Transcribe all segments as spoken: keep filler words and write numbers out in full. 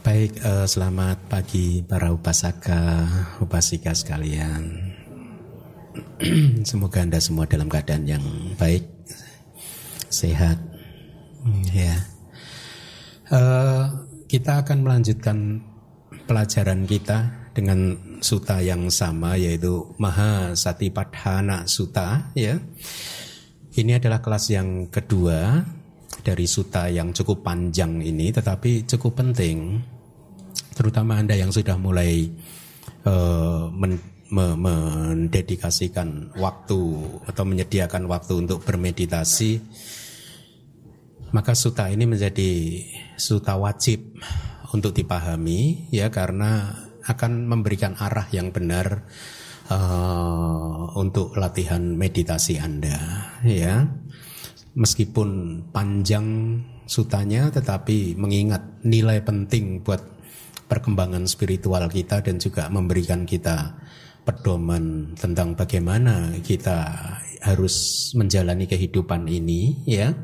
Baik, eh, selamat pagi para upasaka, upasika sekalian. Semoga Anda semua dalam keadaan yang baik, sehat. Ya, eh, kita akan melanjutkan pelajaran kita dengan sutta yang sama, yaitu Mahāsatipaṭṭhāna Sutta. Ya, ini adalah kelas yang kedua dari sutta yang cukup panjang ini, tetapi cukup penting, terutama Anda yang sudah mulai uh, men, me, mendedikasikan waktu atau menyediakan waktu untuk bermeditasi. Maka sutta ini menjadi sutta wajib untuk dipahami, ya, karena akan memberikan arah yang benar uh, untuk latihan meditasi Anda, ya. Meskipun panjang sutanya, tetapi mengingat nilai penting buat perkembangan spiritual kita dan juga memberikan kita pedoman tentang bagaimana kita harus menjalani kehidupan ini, ya,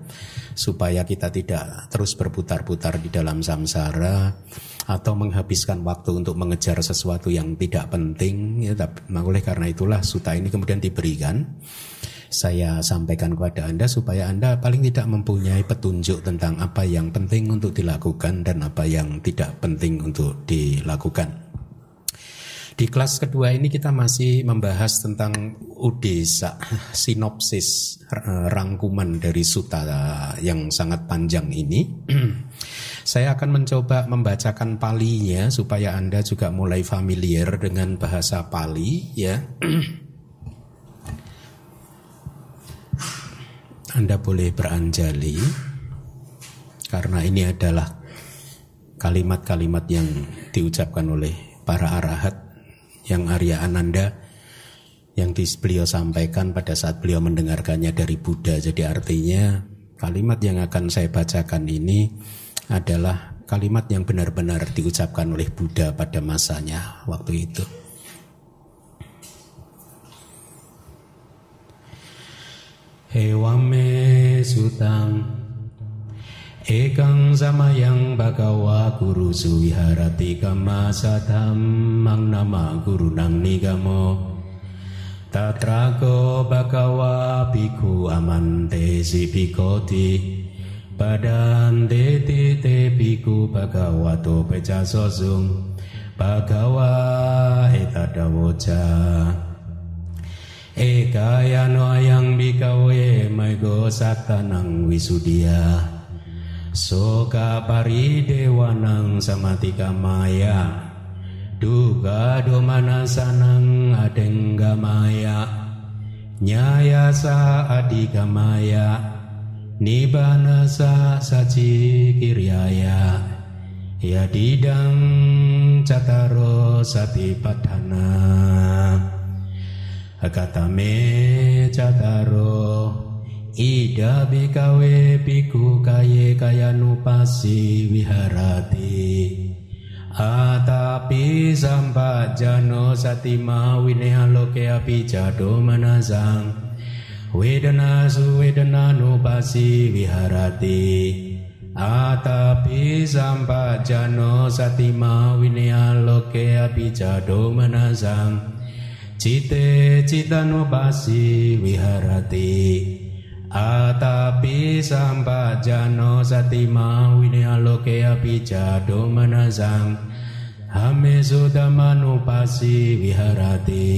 supaya kita tidak terus berputar-putar di dalam samsara atau menghabiskan waktu untuk mengejar sesuatu yang tidak penting, ya. Oleh karena itulah sutta ini kemudian diberikan, saya sampaikan kepada Anda supaya Anda paling tidak mempunyai petunjuk tentang apa yang penting untuk dilakukan dan apa yang tidak penting untuk dilakukan. Di kelas kedua ini kita masih membahas tentang udesa, sinopsis, rangkuman dari sutta yang sangat panjang ini. Saya akan mencoba membacakan palinya supaya Anda juga mulai familiar dengan bahasa Pali, ya. Anda boleh beranjali karena ini adalah kalimat-kalimat yang diucapkan oleh para arahat yang Ariya Ānanda, yang beliau sampaikan pada saat beliau mendengarkannya dari Buddha. Jadi artinya kalimat yang akan saya bacakan ini adalah kalimat yang benar-benar diucapkan oleh Buddha pada masanya waktu itu. Ewame sutam ekang samayang bhagava guru suviharati kama sadhammang nama guru nang nigamo tatrago bhagava bhikkhu amante si bhikkhoti padante te bhikkhu bhagavato pecasosung bhagava etadavoca Ekaya no ayang bikawe maigo satanang wisudia soka paridewanang samatika maya duga domana sanang adengga maya nyaya sa adika maya nibbana sa saci kiryaya yadidang cataro satipaṭṭhāna Akatame cataro ida bikawe biku kaye kayanupasi viharati atapi sampa jano satima winaya loke api jado manasang wedana suwedana nupasi viharati atapi sampa jano satima winaya loke api jado manasang Cite citanupasi viharati atapi sampa jano satima winaya loke api jado manasang hame sudamanupasi viharati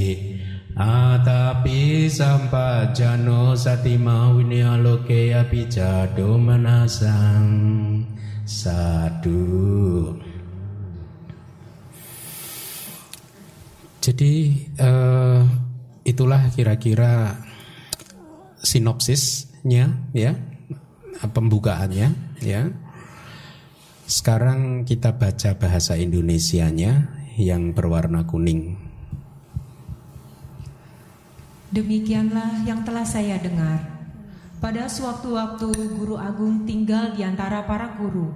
atapi sampa jano satima winaya loke api jado manasang sadu. Jadi eh, itulah kira-kira sinopsisnya, ya, pembukaannya, ya. Sekarang kita baca bahasa Indonesianya yang berwarna kuning. Demikianlah yang telah saya dengar. Pada sewaktu-waktu Guru Agung tinggal di antara para guru.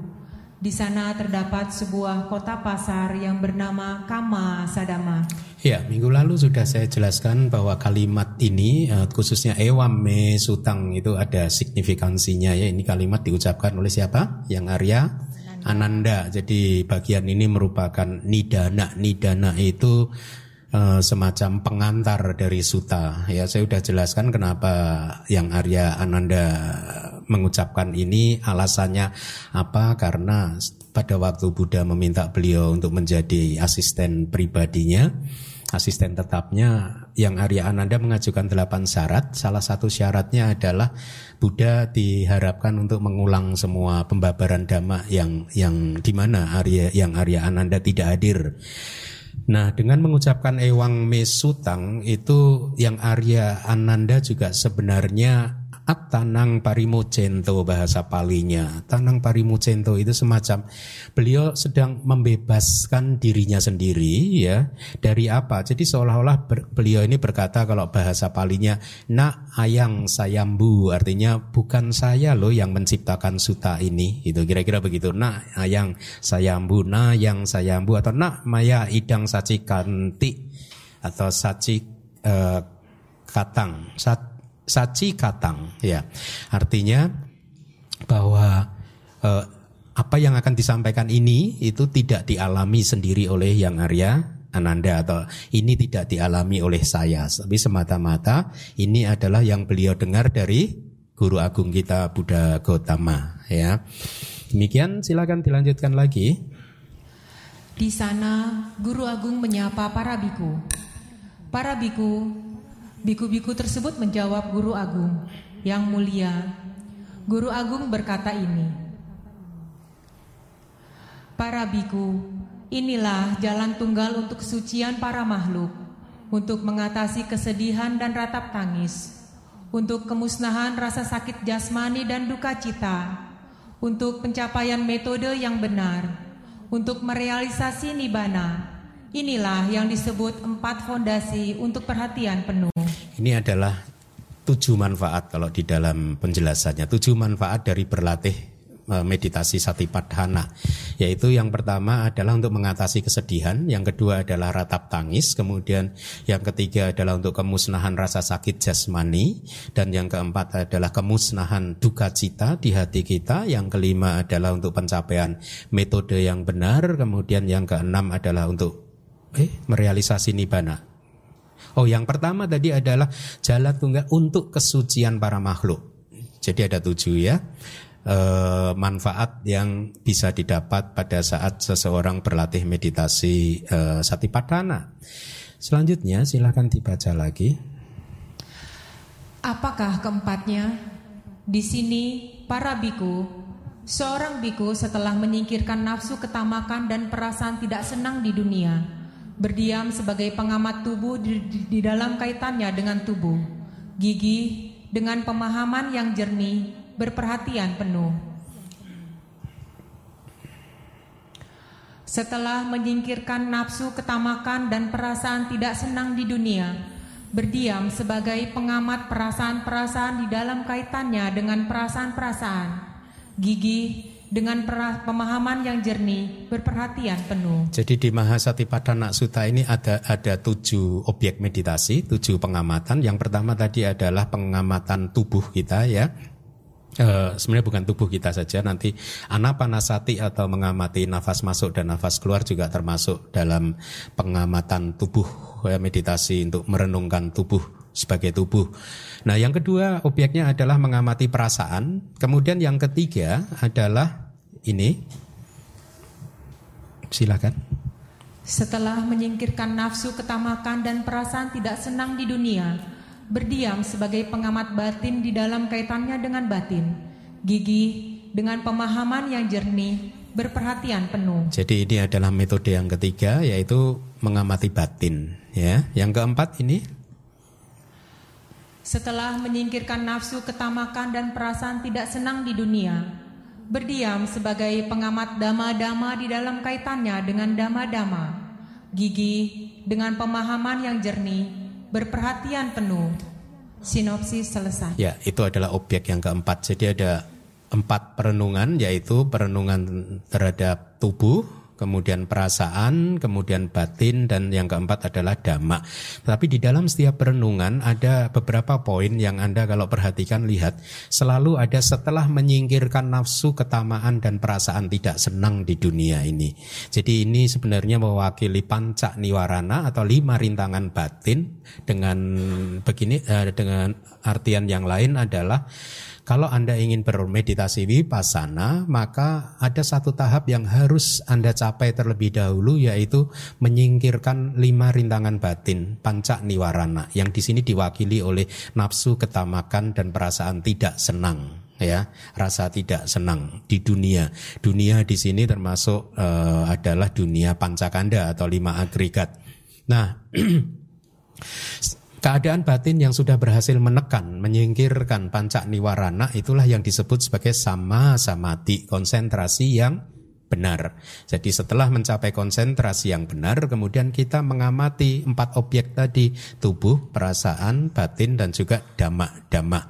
Di sana terdapat sebuah kota pasar yang bernama Kama Sadama. Ya, minggu lalu sudah saya jelaskan bahwa kalimat ini khususnya Ewame Sutang itu ada signifikansinya, ya. Ini kalimat diucapkan oleh siapa? Yang Ariya Ananda. Jadi bagian ini merupakan nidana. Nidana itu e, semacam pengantar dari Suta. Ya, saya sudah jelaskan kenapa yang Ariya Ānanda mengucapkan ini, alasannya apa, karena pada waktu Buddha meminta beliau untuk menjadi asisten pribadinya, asisten tetapnya, yang Ariya Ānanda mengajukan delapan syarat. Salah satu syaratnya adalah Buddha diharapkan untuk mengulang semua pembabaran Dhamma yang yang di mana Arya yang Ariya Ānanda tidak hadir. Nah, dengan mengucapkan ewang mesutang itu, yang Ariya Ānanda juga sebenarnya at tanang parimocento, bahasa Palinya. Tanang parimocento itu semacam beliau sedang membebaskan dirinya sendiri, ya, dari apa? Jadi seolah-olah ber, beliau ini berkata, kalau bahasa Palinya, na ayang sayambu, artinya bukan saya loh yang menciptakan Suta ini, itu kira-kira begitu. Na ayang sayambu, na yang sayambu, atau na maya idang sacikanti, atau saci eh, katang sat Saci katang, ya, artinya bahwa eh, apa yang akan disampaikan ini itu tidak dialami sendiri oleh yang Ariya Ānanda, atau ini tidak dialami oleh saya, tapi semata-mata ini adalah yang beliau dengar dari Guru Agung kita Buddha Gautama, ya. Demikian, silakan dilanjutkan lagi. Di sana Guru Agung menyapa para biku. Para biku Biku-biku tersebut menjawab Guru Agung, "Yang mulia, Guru Agung berkata ini, para biku, inilah jalan tunggal untuk kesucian para makhluk, untuk mengatasi kesedihan dan ratap tangis, untuk kemusnahan rasa sakit jasmani dan duka cita, untuk pencapaian metode yang benar, untuk merealisasi nibbana. Inilah yang disebut empat fondasi untuk perhatian penuh." Ini adalah tujuh manfaat kalau di dalam penjelasannya. Tujuh manfaat dari berlatih meditasi satipaṭṭhāna. Yaitu yang pertama adalah untuk mengatasi kesedihan. Yang kedua adalah ratap tangis. Kemudian yang ketiga adalah untuk kemusnahan rasa sakit jasmani. Dan yang keempat adalah kemusnahan duka cita di hati kita. Yang kelima adalah untuk pencapaian metode yang benar. Kemudian yang keenam adalah untuk Eh, merealisasi nibbana. Oh, yang pertama tadi adalah jalan tunggal untuk kesucian para makhluk. Jadi ada tujuh, ya, e, manfaat yang bisa didapat pada saat seseorang berlatih meditasi e, satipaṭṭhāna. Selanjutnya silakan dibaca lagi. Apakah keempatnya? Di sini para biku, seorang biku setelah menyingkirkan nafsu ketamakan dan perasaan tidak senang di dunia, berdiam sebagai pengamat tubuh di, di, di dalam kaitannya dengan tubuh, gigih dengan pemahaman yang jernih, berperhatian penuh. Setelah menyingkirkan nafsu ketamakan dan perasaan tidak senang di dunia, berdiam sebagai pengamat perasaan-perasaan di dalam kaitannya dengan perasaan-perasaan, gigih dengan perah, pemahaman yang jernih, berperhatian penuh. Jadi di Mahāsatipaṭṭhāna Sutta ini ada ada tujuh objek meditasi, tujuh pengamatan. Yang pertama tadi adalah pengamatan tubuh kita, ya. E, sebenarnya bukan tubuh kita saja, nanti anapanasati atau mengamati nafas masuk dan nafas keluar juga termasuk dalam pengamatan tubuh, ya, meditasi untuk merenungkan tubuh sebagai tubuh. Nah, yang kedua objeknya adalah mengamati perasaan. Kemudian yang ketiga adalah ini. Silakan. Setelah menyingkirkan nafsu ketamakan dan perasaan tidak senang di dunia, berdiam sebagai pengamat batin di dalam kaitannya dengan batin, gigih dengan pemahaman yang jernih, berperhatian penuh. Jadi ini adalah metode yang ketiga, yaitu mengamati batin, ya. Yang keempat ini. Setelah menyingkirkan nafsu ketamakan dan perasaan tidak senang di dunia, berdiam sebagai pengamat dhamma-dhamma di dalam kaitannya dengan dhamma-dhamma, gigih dengan pemahaman yang jernih, berperhatian penuh. Sinopsis selesai. Ya, itu adalah objek yang keempat. Jadi ada empat perenungan, yaitu perenungan terhadap tubuh, kemudian perasaan, kemudian batin, dan yang keempat adalah dhamma. Tapi di dalam setiap perenungan ada beberapa poin yang Anda kalau perhatikan lihat, selalu ada setelah menyingkirkan nafsu, ketamaan, dan perasaan tidak senang di dunia ini. Jadi ini sebenarnya mewakili panca niwarana atau lima rintangan batin, dengan begini, dengan artian yang lain adalah kalau Anda ingin bermeditasi vipassana, maka ada satu tahap yang harus Anda capai terlebih dahulu, yaitu menyingkirkan lima rintangan batin, panca niwarana, yang di sini diwakili oleh nafsu, ketamakan, dan perasaan tidak senang, ya, rasa tidak senang di dunia. Dunia di sini termasuk uh, adalah dunia pancakanda atau lima agregat. Nah, keadaan batin yang sudah berhasil menekan, menyingkirkan panca niwarana itulah yang disebut sebagai sama samadhi, konsentrasi yang benar. Jadi setelah mencapai konsentrasi yang benar, kemudian kita mengamati empat objek tadi, tubuh, perasaan, batin, dan juga dhamma-dhamma.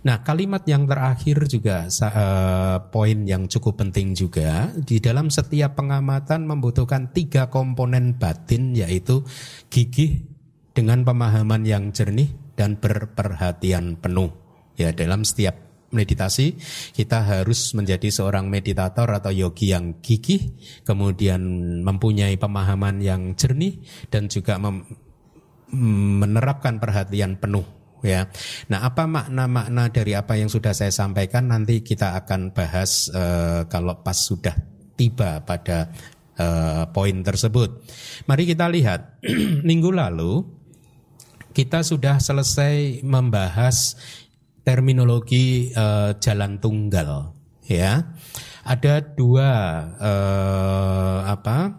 Nah, kalimat yang terakhir juga uh, poin yang cukup penting juga. Di dalam setiap pengamatan membutuhkan tiga komponen batin, yaitu gigih dengan pemahaman yang jernih dan berperhatian penuh. Ya, dalam setiap meditasi kita harus menjadi seorang meditator atau yogi yang gigih, kemudian mempunyai pemahaman yang jernih, dan juga mem- menerapkan perhatian penuh. Ya, nah apa makna-makna dari apa yang sudah saya sampaikan nanti kita akan bahas eh, kalau pas sudah tiba pada eh, poin tersebut. Mari kita lihat. Minggu lalu kita sudah selesai membahas terminologi eh, jalan tunggal. Ya, ada dua eh, apa?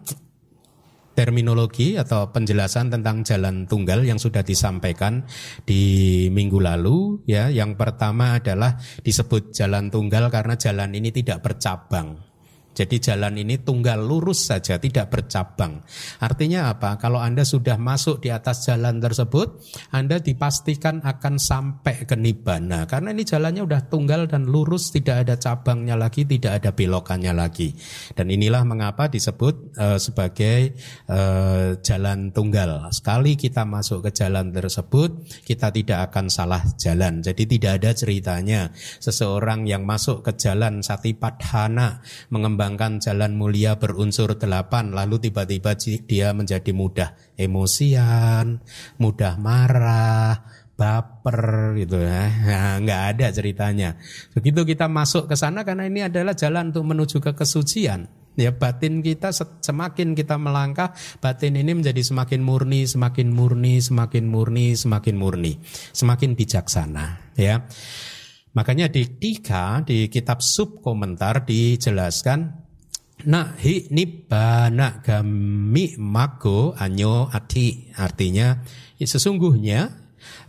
terminologi atau penjelasan tentang jalan tunggal yang sudah disampaikan di minggu lalu, ya. Yang pertama adalah disebut jalan tunggal karena jalan ini tidak bercabang. Jadi jalan ini tunggal, lurus saja, tidak bercabang. Artinya apa? Kalau Anda sudah masuk di atas jalan tersebut, Anda dipastikan akan sampai ke Nibbana. Karena ini jalannya udah tunggal dan lurus, tidak ada cabangnya lagi, tidak ada belokannya lagi. Dan inilah mengapa disebut uh, sebagai uh, jalan tunggal. Sekali kita masuk ke jalan tersebut, kita tidak akan salah jalan. Jadi tidak ada ceritanya seseorang yang masuk ke jalan Satipaṭṭhāna, mengembangkan jalan mulia berunsur delapan, lalu tiba-tiba dia menjadi mudah emosian, mudah marah, baper, gitu ya. Nah, nggak ada ceritanya. Begitu kita masuk ke sana, karena ini adalah jalan untuk menuju ke kesucian. Ya, batin kita semakin kita melangkah, batin ini menjadi semakin murni, semakin murni, semakin murni, semakin murni, semakin bijaksana. Ya. Makanya di tiga, di kitab subkomentar dijelaskan nahi nibbana gami maggo anyo ati, artinya sesungguhnya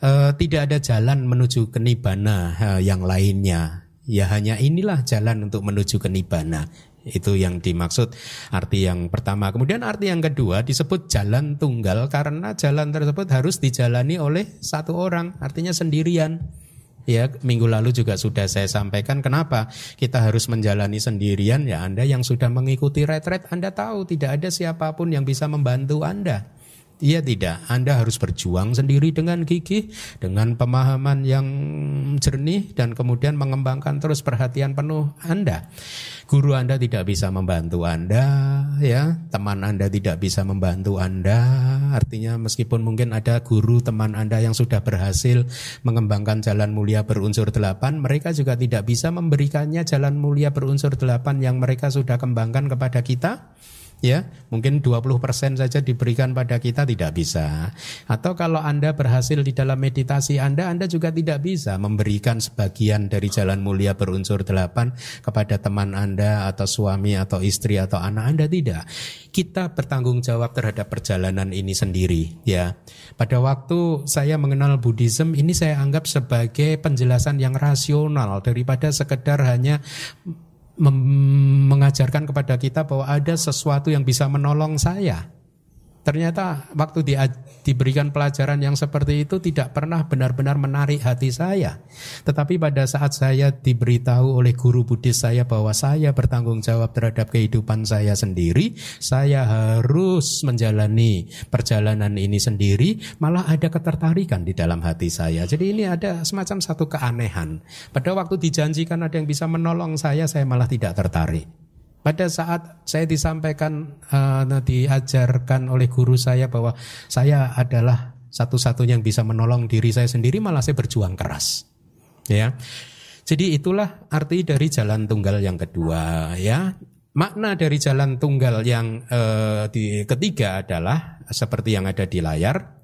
eh, tidak ada jalan menuju ke nibbana eh, yang lainnya, ya hanya inilah jalan untuk menuju ke nibbana. Itu yang dimaksud arti yang pertama. Kemudian arti yang kedua disebut jalan tunggal karena jalan tersebut harus dijalani oleh satu orang, artinya sendirian. Ya, minggu lalu juga sudah saya sampaikan kenapa kita harus menjalani sendirian. Ya, Anda yang sudah mengikuti retret, Anda tahu tidak ada siapapun yang bisa membantu Anda. Iya tidak, Anda harus berjuang sendiri dengan gigih, dengan pemahaman yang jernih, dan kemudian mengembangkan terus perhatian penuh Anda. Guru Anda tidak bisa membantu Anda, ya, teman Anda tidak bisa membantu Anda. Artinya meskipun mungkin ada guru teman Anda yang sudah berhasil mengembangkan jalan mulia berunsur delapan, mereka juga tidak bisa memberikannya jalan mulia berunsur delapan yang mereka sudah kembangkan kepada kita. Ya, mungkin dua puluh persen saja diberikan pada kita, tidak bisa. Atau kalau Anda berhasil di dalam meditasi Anda, Anda juga tidak bisa memberikan sebagian dari jalan mulia berunsur delapan kepada teman Anda atau suami atau istri atau anak Anda, tidak. Kita bertanggung jawab terhadap perjalanan ini sendiri, ya. Pada waktu saya mengenal Buddhism, ini saya anggap sebagai penjelasan yang rasional daripada sekedar hanya mengajarkan kepada kita bahwa ada sesuatu yang bisa menolong saya. Ternyata waktu di, diberikan pelajaran yang seperti itu tidak pernah benar-benar menarik hati saya. Tetapi pada saat saya diberitahu oleh guru Buddhis saya bahwa saya bertanggung jawab terhadap kehidupan saya sendiri, saya harus menjalani perjalanan ini sendiri, malah ada ketertarikan di dalam hati saya. Jadi ini ada semacam satu keanehan. Pada waktu dijanjikan ada yang bisa menolong saya, saya malah tidak tertarik. Pada saat saya disampaikan, uh, diajarkan oleh guru saya bahwa saya adalah satu-satunya yang bisa menolong diri saya sendiri, malah saya berjuang keras. Ya, jadi itulah arti dari jalan tunggal yang kedua. Ya, makna dari jalan tunggal yang uh, di, ketiga adalah seperti yang ada di layar.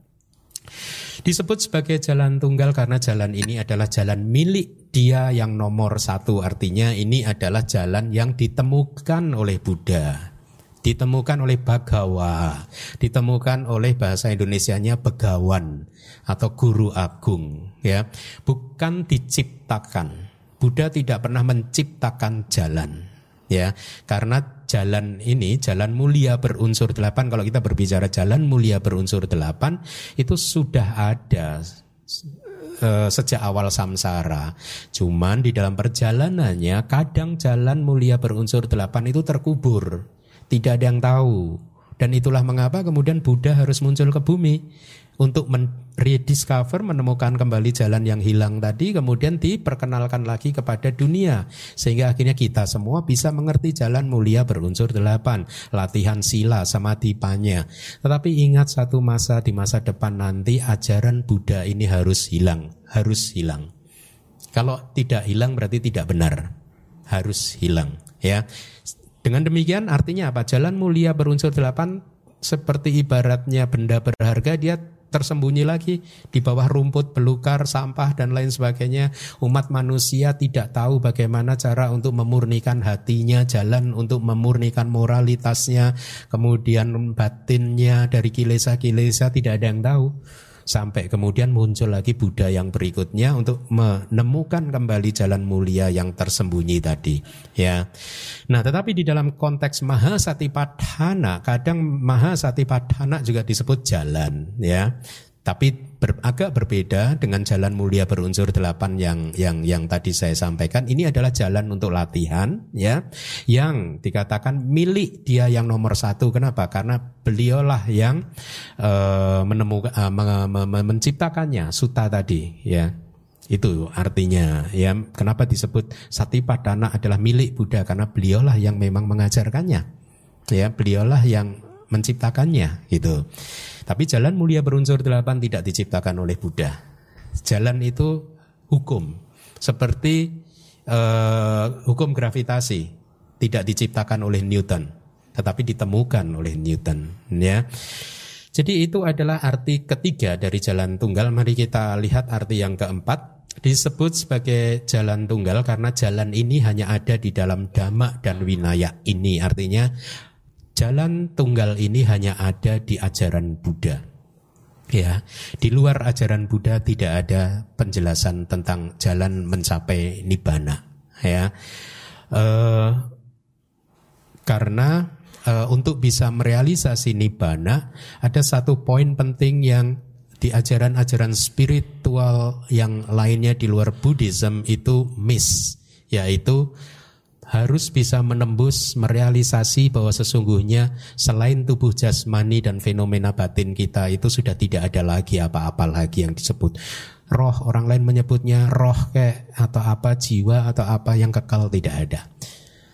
Disebut sebagai jalan tunggal karena jalan ini adalah jalan milik dia yang nomor satu. Artinya ini adalah jalan yang ditemukan oleh Buddha, ditemukan oleh Bagawa, ditemukan oleh bahasa Indonesianya Begawan atau Guru Agung. Ya, bukan diciptakan. Buddha tidak pernah menciptakan jalan. Ya, karena jalan ini, jalan mulia berunsur delapan, kalau kita berbicara jalan mulia berunsur delapan, itu sudah ada e, sejak awal samsara. Cuman di dalam perjalanannya, kadang jalan mulia berunsur delapan itu terkubur, tidak ada yang tahu. Dan itulah mengapa kemudian Buddha harus muncul ke bumi untuk rediscover, menemukan kembali jalan yang hilang tadi, kemudian diperkenalkan lagi kepada dunia. Sehingga akhirnya kita semua bisa mengerti jalan mulia berunsur delapan, latihan sila, samadhi, panya. Tetapi ingat satu masa, di masa depan nanti ajaran Buddha ini harus hilang. Harus hilang. Kalau tidak hilang berarti tidak benar. Harus hilang. Ya. Dengan demikian artinya apa? Jalan mulia berunsur delapan seperti ibaratnya benda berharga, dia tersembunyi lagi di bawah rumput, belukar, sampah dan lain sebagainya. Umat manusia tidak tahu bagaimana cara untuk memurnikan hatinya, jalan untuk memurnikan moralitasnya, kemudian batinnya dari kilesa-kilesa, tidak ada yang tahu. Sampai kemudian muncul lagi Buddha yang berikutnya untuk menemukan kembali jalan mulia yang tersembunyi tadi. Ya. Nah, tetapi di dalam konteks Mahāsatipaṭṭhāna, kadang Mahāsatipaṭṭhāna juga disebut jalan. Ya. Tapi ber, agak berbeda dengan jalan mulia berunsur delapan yang yang yang tadi saya sampaikan. Ini adalah jalan untuk latihan, ya, yang dikatakan milik dia yang nomor satu. Kenapa? Karena beliaulah yang uh, menemukan, uh, men- men- menciptakannya, Suta tadi, ya. Itu artinya, ya. Kenapa disebut Satipaṭṭhāna adalah milik Buddha? Karena beliaulah yang memang mengajarkannya, ya. Beliaulah yang menciptakannya, gitu. Tapi jalan mulia berunsur delapan tidak diciptakan oleh Buddha. Jalan itu hukum, seperti uh, hukum gravitasi tidak diciptakan oleh Newton, tetapi ditemukan oleh Newton. Ya. Jadi itu adalah arti ketiga dari jalan tunggal. Mari kita lihat arti yang keempat. Disebut sebagai jalan tunggal karena jalan ini hanya ada di dalam Dhamma dan Winaya ini. Artinya jalan tunggal ini hanya ada di ajaran Buddha. Ya, di luar ajaran Buddha tidak ada penjelasan tentang jalan mencapai Nibbana. Ya, e, karena e, untuk bisa merealisasi Nibbana ada satu poin penting yang di ajaran-ajaran spiritual yang lainnya di luar Buddhism itu miss, yaitu harus bisa menembus, merealisasi bahwa sesungguhnya selain tubuh jasmani dan fenomena batin kita itu sudah tidak ada lagi apa-apa lagi yang disebut roh. Orang lain menyebutnya roh kayak atau apa, jiwa atau apa yang kekal, tidak ada.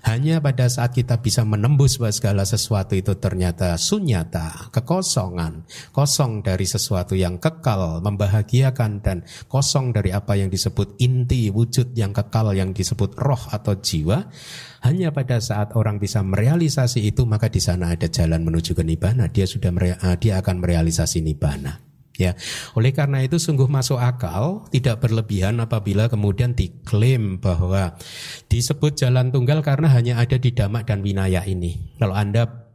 Hanya pada saat kita bisa menembus bahwa segala sesuatu itu ternyata sunyata, kekosongan, kosong dari sesuatu yang kekal, membahagiakan, dan kosong dari apa yang disebut inti, wujud yang kekal yang disebut roh atau jiwa. Hanya pada saat orang bisa merealisasi itu, maka di sana ada jalan menuju ke Nibbana. Dia sudah mere- dia akan merealisasi Nibbana. Ya, oleh karena itu sungguh masuk akal, tidak berlebihan apabila kemudian diklaim bahwa disebut jalan tunggal karena hanya ada di Dhamma dan Winaya ini. Kalau Anda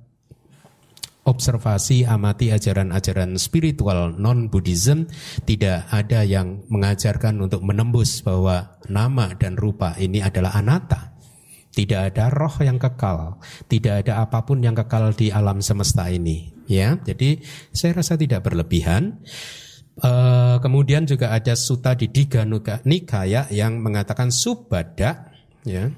observasi, amati ajaran-ajaran spiritual non-Buddhism, tidak ada yang mengajarkan untuk menembus bahwa nama dan rupa ini adalah anatta. Tidak ada roh yang kekal, tidak ada apapun yang kekal di alam semesta ini. Ya, jadi saya rasa tidak berlebihan. E, kemudian juga ada suta di Diga Nikaya yang mengatakan subada. Ya,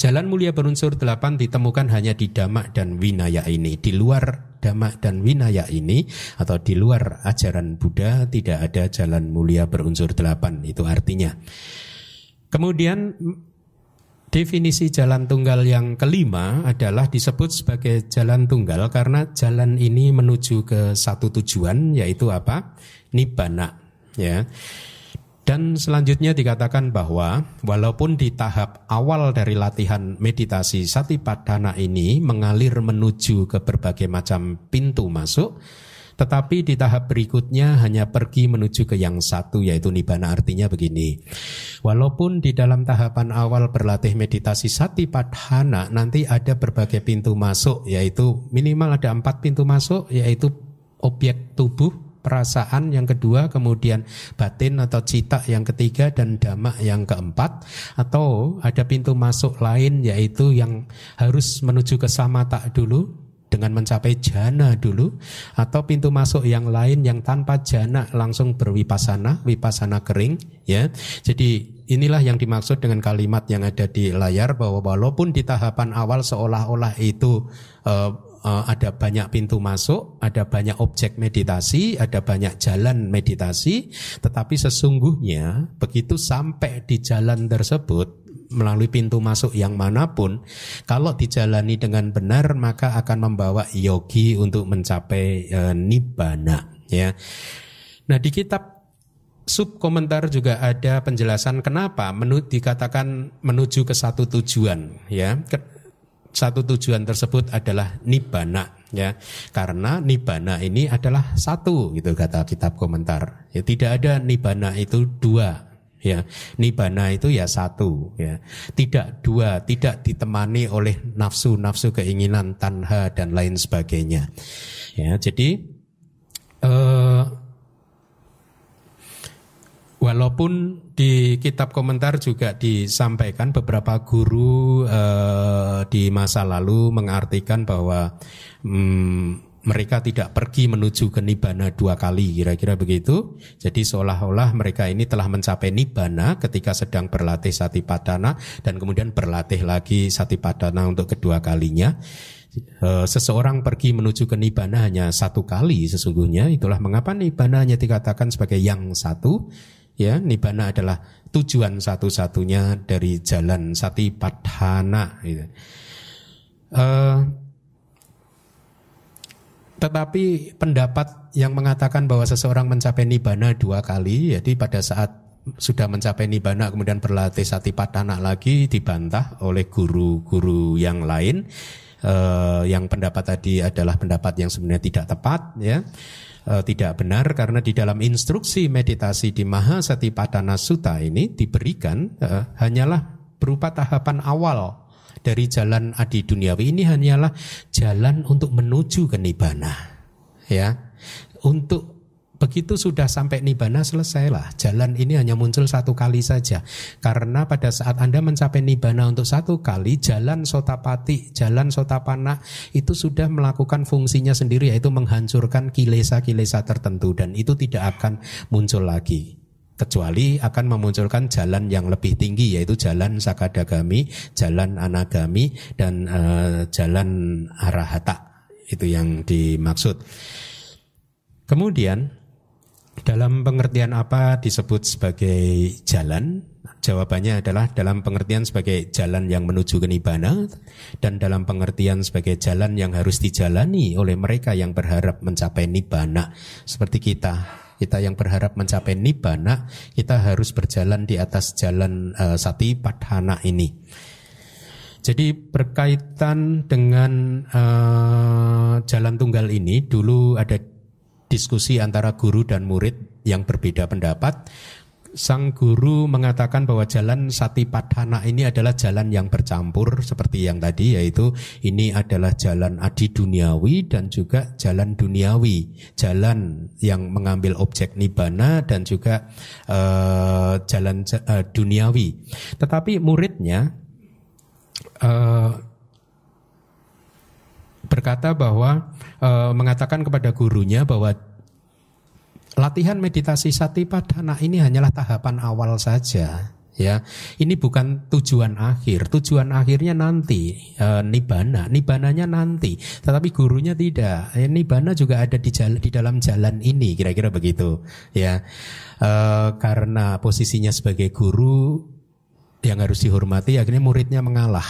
jalan mulia berunsur delapan ditemukan hanya di Dhamma dan Winaya ini. Di luar Dhamma dan Winaya ini atau di luar ajaran Buddha tidak ada jalan mulia berunsur delapan. Itu artinya. Kemudian definisi jalan tunggal yang kelima adalah disebut sebagai jalan tunggal karena jalan ini menuju ke satu tujuan, yaitu apa? Nibbana. Ya. Dan selanjutnya dikatakan bahwa walaupun di tahap awal dari latihan meditasi Satipaṭṭhāna ini mengalir menuju ke berbagai macam pintu masuk, tetapi di tahap berikutnya hanya pergi menuju ke yang satu, yaitu Nibbana. Artinya begini, walaupun di dalam tahapan awal berlatih meditasi Satipaṭṭhāna nanti ada berbagai pintu masuk, yaitu minimal ada empat pintu masuk, yaitu objek tubuh, perasaan yang kedua, kemudian batin atau cita yang ketiga, dan Dhamma yang keempat. Atau ada pintu masuk lain, yaitu yang harus menuju ke samatha dulu dengan mencapai jana dulu, atau pintu masuk yang lain yang tanpa jana langsung berwipasana, wipasana kering, ya. Jadi inilah yang dimaksud dengan kalimat yang ada di layar, bahwa walaupun di tahapan awal seolah-olah itu uh, uh, ada banyak pintu masuk, ada banyak objek meditasi, ada banyak jalan meditasi, tetapi sesungguhnya begitu sampai di jalan tersebut, melalui pintu masuk yang manapun, kalau dijalani dengan benar maka akan membawa yogi untuk mencapai e, Nibbana, ya. Nah, di kitab subkomentar juga ada penjelasan kenapa menu, dikatakan menuju ke satu tujuan, ya. Ke, satu tujuan tersebut adalah Nibbana, ya. Karena Nibbana ini adalah satu, gitu kata kitab komentar. Ya, tidak ada Nibbana itu dua. Ya, Nibbana itu ya satu, ya. Tidak dua, tidak ditemani oleh nafsu-nafsu keinginan, tanha dan lain sebagainya. Ya, jadi eh, walaupun di kitab komentar juga disampaikan beberapa guru eh, di masa lalu mengartikan bahwa hmm, mereka tidak pergi menuju ke Nibbana dua kali, kira-kira begitu. Jadi seolah-olah mereka ini telah mencapai Nibbana ketika sedang berlatih Satipaṭṭhāna dan kemudian berlatih lagi Satipaṭṭhāna untuk kedua kalinya. Seseorang pergi menuju ke Nibbana hanya satu kali sesungguhnya. Itulah mengapa Nibbana hanya dikatakan sebagai yang satu. Ya, Nibbana adalah tujuan satu-satunya dari jalan Satipaṭṭhāna. Gitu. Uh, Tetapi pendapat yang mengatakan bahwa seseorang mencapai Nibbana dua kali, jadi pada saat sudah mencapai Nibbana kemudian berlatih Satipaṭṭhāna lagi, dibantah oleh guru-guru yang lain. Eh, yang pendapat tadi adalah pendapat yang sebenarnya tidak tepat, ya. Tidak benar, karena di dalam instruksi meditasi di Mahāsatipaṭṭhāna Sutta ini diberikan eh, hanyalah berupa tahapan awal dari jalan adi duniawi. Ini hanyalah jalan untuk menuju ke Nibbana, ya. Untuk begitu sudah sampai Nibbana, selesailah. Jalan ini hanya muncul satu kali saja, karena pada saat Anda mencapai Nibbana untuk satu kali, jalan Sotapati, jalan Sotapana itu sudah melakukan fungsinya sendiri, yaitu menghancurkan kilesa-kilesa tertentu, dan itu tidak akan muncul lagi, kecuali akan memunculkan jalan yang lebih tinggi, yaitu jalan sakadagami, jalan anagami, dan e, jalan arahata. Itu yang dimaksud. Kemudian dalam pengertian apa disebut sebagai jalan? Jawabannya adalah dalam pengertian sebagai jalan yang menuju ke Nibbana, dan dalam pengertian sebagai jalan yang harus dijalani oleh mereka yang berharap mencapai Nibbana. Seperti kita Kita yang berharap mencapai Nibbana, kita harus berjalan di atas jalan uh, Satipaṭṭhāna ini. Jadi berkaitan dengan uh, jalan tunggal ini, dulu ada diskusi antara guru dan murid yang berbeda pendapat. Sang guru mengatakan bahwa jalan Satipaṭṭhāna ini adalah jalan yang bercampur seperti yang tadi, yaitu ini adalah jalan adi duniawi dan juga jalan duniawi, jalan yang mengambil objek Nibbana dan juga uh, jalan uh, duniawi. Tetapi muridnya uh, berkata bahwa uh, mengatakan kepada gurunya bahwa latihan meditasi Satipatthāna ini hanyalah tahapan awal saja, ya. Ini bukan tujuan akhir. Tujuan akhirnya nanti e, Nibbana, Nibbananya nanti. Tetapi gurunya tidak. E, Nibbana juga ada di, jala, di dalam jalan ini, kira-kira begitu, ya. E, karena posisinya sebagai guru yang harus dihormati, akhirnya muridnya mengalah,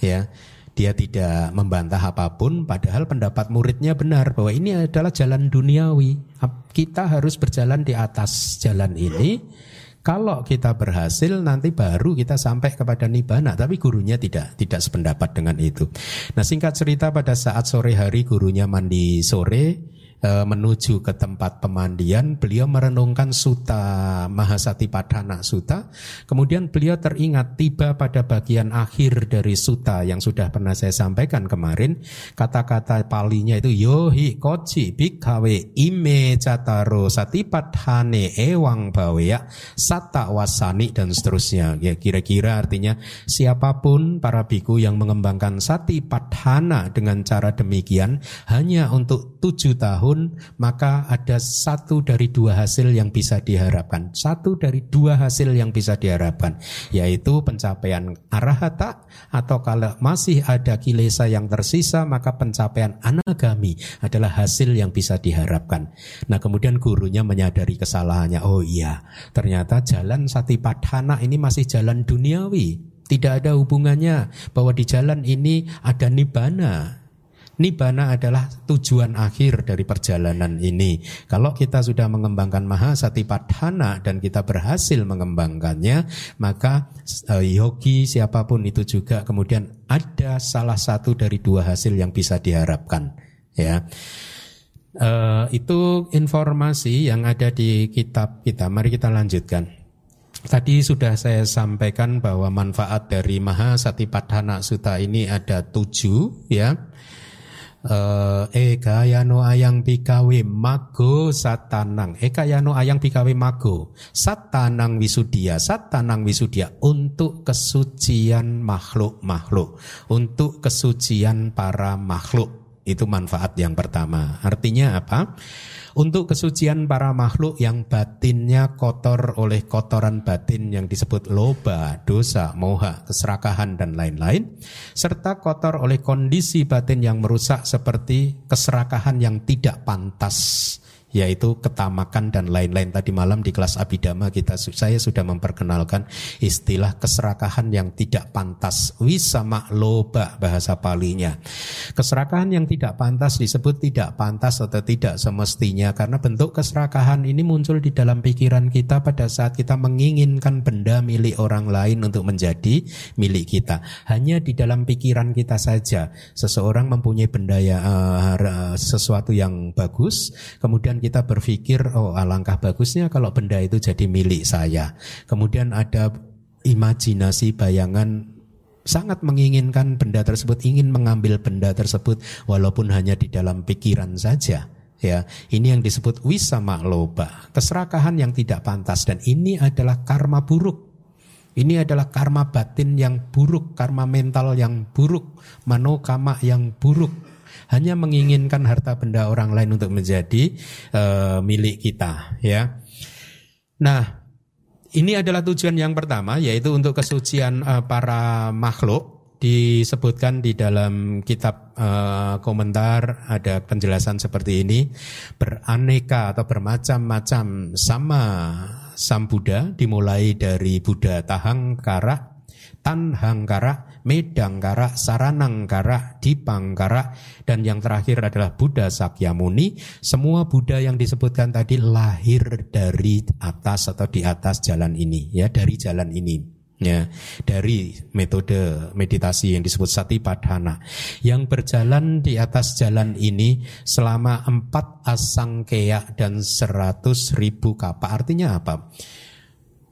ya. Dia tidak membantah apapun, padahal pendapat muridnya benar bahwa ini adalah jalan duniawi. Kita harus berjalan di atas jalan ini. Kalau kita berhasil nanti baru kita sampai kepada Nibbana. Tapi gurunya tidak tidak sependapat dengan itu. Nah, singkat cerita, pada saat sore hari gurunya mandi sore, menuju ke tempat pemandian, beliau merenungkan Suta, Mahāsatipaṭṭhāna Sutta. Kemudian beliau teringat tiba pada bagian akhir dari Suta yang sudah pernah saya sampaikan kemarin. Kata-kata palinya itu yohi koci bikawe ime cataro satipaṭṭhāne ewang baweya sata wasani dan seterusnya. Ya, kira-kira artinya siapapun para biku yang mengembangkan Satipatthāna dengan cara demikian hanya untuk tujuh tahun, maka ada satu dari dua hasil yang bisa diharapkan. Satu dari dua hasil yang bisa diharapkan, yaitu pencapaian arahata, atau kalau masih ada kilesa yang tersisa, maka pencapaian anagami adalah hasil yang bisa diharapkan. Nah, kemudian gurunya menyadari kesalahannya. Oh iya, ternyata jalan Satipatthāna ini masih jalan duniawi. Tidak ada hubungannya bahwa di jalan ini ada Nibbana. Nibbana adalah tujuan akhir dari perjalanan ini. Kalau kita sudah mengembangkan Mahāsatipaṭṭhāna dan kita berhasil mengembangkannya, maka e, yogi siapapun itu juga kemudian ada salah satu dari dua hasil yang bisa diharapkan, ya. E, itu informasi yang ada di kitab kita. Mari kita lanjutkan. Tadi sudah saya sampaikan bahwa manfaat dari Mahāsatipaṭṭhāna Sutta ini ada tujuh, ya. Uh, Eka yano ayang bikawe mago satanang. Eka yano ayang bikawe mago satanang wisudia. Satanang wisudia untuk kesucian makhluk-makhluk, untuk kesucian para makhluk. Itu manfaat yang pertama. Artinya apa? Untuk kesucian para makhluk yang batinnya kotor oleh kotoran batin yang disebut loba, dosa, moha, keserakahan dan lain-lain, serta kotor oleh kondisi batin yang merusak seperti keserakahan yang tidak pantas, yaitu ketamakan dan lain-lain. Tadi malam di kelas Abhidhamma kita saya sudah memperkenalkan istilah keserakahan yang tidak pantas, wisama loba bahasa palinya. Keserakahan yang tidak pantas disebut tidak pantas atau tidak semestinya, karena bentuk keserakahan ini muncul di dalam pikiran kita pada saat kita menginginkan benda milik orang lain untuk menjadi milik kita. Hanya di dalam pikiran kita saja. Seseorang mempunyai benda yang, uh, sesuatu yang bagus, kemudian kita berpikir, oh alangkah bagusnya kalau benda itu jadi milik saya. Kemudian ada imajinasi, bayangan, sangat menginginkan benda tersebut, ingin mengambil benda tersebut walaupun hanya di dalam pikiran saja. Ya, ini yang disebut wisama loba, keserakahan yang tidak pantas, dan ini adalah karma buruk. Ini adalah karma batin yang buruk, karma mental yang buruk, manokama yang buruk. Hanya menginginkan harta benda orang lain untuk menjadi uh, milik kita, ya. Nah, ini adalah tujuan yang pertama, yaitu untuk kesucian uh, para makhluk. Disebutkan di dalam kitab uh, komentar, ada penjelasan seperti ini. Beraneka atau bermacam-macam sama Sang Buddha, dimulai dari Buddha Tahangkara, Tanhangkara, Medangkara, Saranangkara, Dipangkara, dan yang terakhir adalah Buddha Sakyamuni. Semua Buddha yang disebutkan tadi lahir dari atas atau di atas jalan ini, ya, dari jalan ini, ya, dari metode meditasi yang disebut Satipatthāna, yang berjalan di atas jalan ini selama empat asangkeya dan seratus ribu kapa. Artinya apa?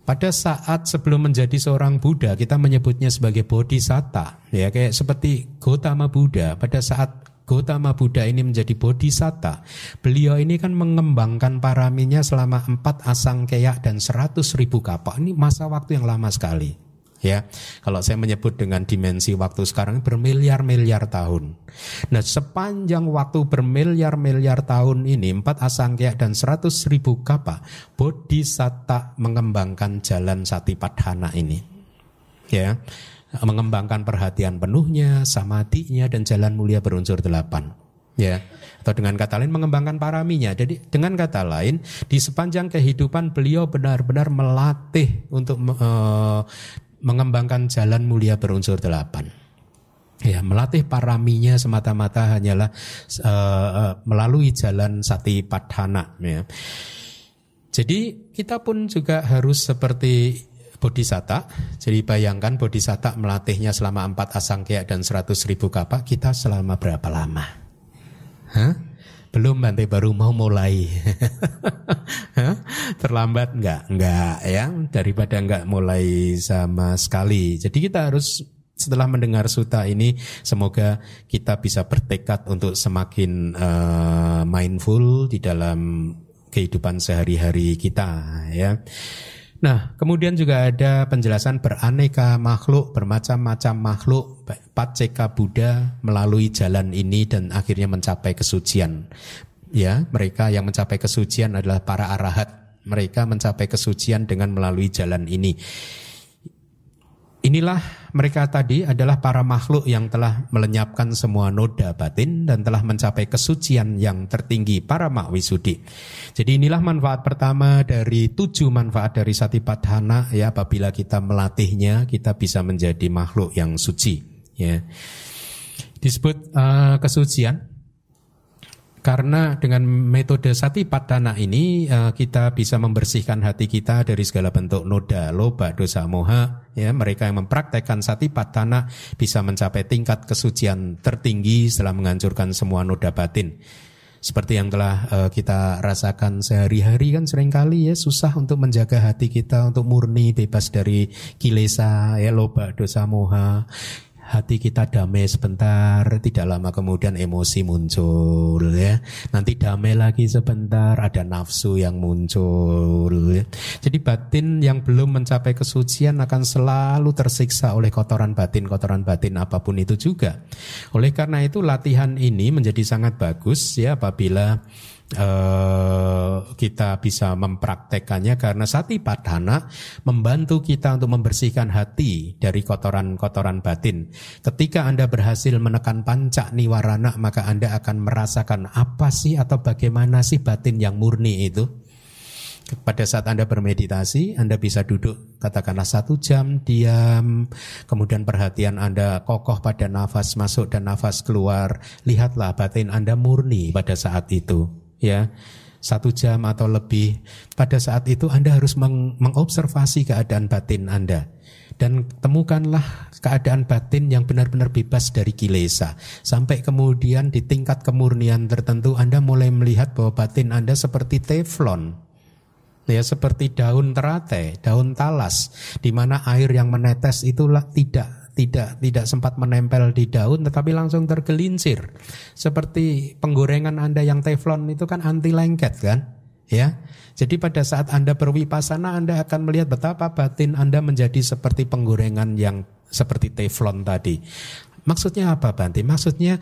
Pada saat sebelum menjadi seorang Buddha, kita menyebutnya sebagai Bodhisatta, ya, kayak seperti Gautama Buddha. Pada saat Gautama Buddha ini menjadi Bodhisatta, beliau ini kan mengembangkan paraminya selama empat asangkeya dan seratus ribu kappa. Ini masa waktu yang lama sekali. Ya, kalau saya menyebut dengan dimensi waktu sekarang bermiliar-miliar tahun. Nah, sepanjang waktu bermiliar-miliar tahun ini empat asangkhya dan seratus ribu kapa, Bodhisatta mengembangkan jalan Satipaṭṭhāna ini. Ya, mengembangkan perhatian penuhnya, samadhinya dan jalan mulia berunsur delapan. Ya, atau dengan kata lain mengembangkan paraminya. Jadi dengan kata lain di sepanjang kehidupan beliau benar-benar melatih untuk uh, mengembangkan jalan mulia berunsur delapan. Ya, melatih paraminya semata-mata hanyalah uh, uh, melalui jalan Satipaṭṭhāna. Ya. Jadi kita pun juga harus seperti Bodhisatta. Jadi bayangkan Bodhisatta melatihnya selama empat asangkhya dan seratus ribu kapa. Kita selama berapa lama? Hah? Belum, Bante, baru mau mulai. Terlambat enggak? Enggak ya, daripada enggak mulai sama sekali. Jadi kita harus setelah mendengar suta ini semoga kita bisa bertekad untuk semakin uh, mindful di dalam kehidupan sehari-hari kita ya. Nah, kemudian juga ada penjelasan beraneka makhluk, bermacam-macam makhluk, Pacceka Buddha melalui jalan ini dan akhirnya mencapai kesucian. Ya, mereka yang mencapai kesucian adalah para arahat. Mereka mencapai kesucian dengan melalui jalan ini. Inilah mereka tadi adalah para makhluk yang telah melenyapkan semua noda batin dan telah mencapai kesucian yang tertinggi, para mawisudi. Jadi inilah manfaat pertama dari tujuh manfaat dari Satipaṭṭhāna ya, apabila kita melatihnya kita bisa menjadi makhluk yang suci ya. Disebut uh, kesucian karena dengan metode Satipaṭṭhāna ini kita bisa membersihkan hati kita dari segala bentuk noda, loba, dosa, moha. Ya, mereka yang mempraktekkan Satipaṭṭhāna bisa mencapai tingkat kesucian tertinggi setelah menghancurkan semua noda batin. Seperti yang telah kita rasakan sehari-hari kan seringkali ya susah untuk menjaga hati kita untuk murni bebas dari kilesa, ya, loba, dosa, moha. Hati kita damai sebentar, tidak lama kemudian emosi muncul ya. Nanti damai lagi sebentar, ada nafsu yang muncul ya. Jadi batin yang belum mencapai kesucian akan selalu tersiksa oleh kotoran batin, kotoran batin apapun itu juga. Oleh karena itu latihan ini menjadi sangat bagus ya apabila Uh, kita bisa mempraktekannya karena Satipaṭṭhāna membantu kita untuk membersihkan hati dari kotoran-kotoran batin. Ketika Anda berhasil menekan panca niwarana, maka Anda akan merasakan apa sih atau bagaimana sih batin yang murni itu. Pada saat Anda bermeditasi, Anda bisa duduk katakanlah satu jam diam, kemudian perhatian Anda kokoh pada nafas masuk dan nafas keluar. Lihatlah batin Anda murni pada saat itu. Ya, satu jam atau lebih. Pada saat itu Anda harus meng- mengobservasi keadaan batin Anda dan temukanlah keadaan batin yang benar-benar bebas dari kilesa. Sampai kemudian di tingkat kemurnian tertentu Anda mulai melihat bahwa batin Anda seperti teflon, ya, seperti daun teratai, daun talas, di mana air yang menetes itulah tidak tidak tidak sempat menempel di daun tetapi langsung tergelincir. Seperti penggorengan Anda yang teflon itu kan anti lengket kan? Ya. Jadi pada saat Anda berwipasana Anda akan melihat betapa batin Anda menjadi seperti penggorengan yang seperti teflon tadi. Maksudnya apa, Bante? Maksudnya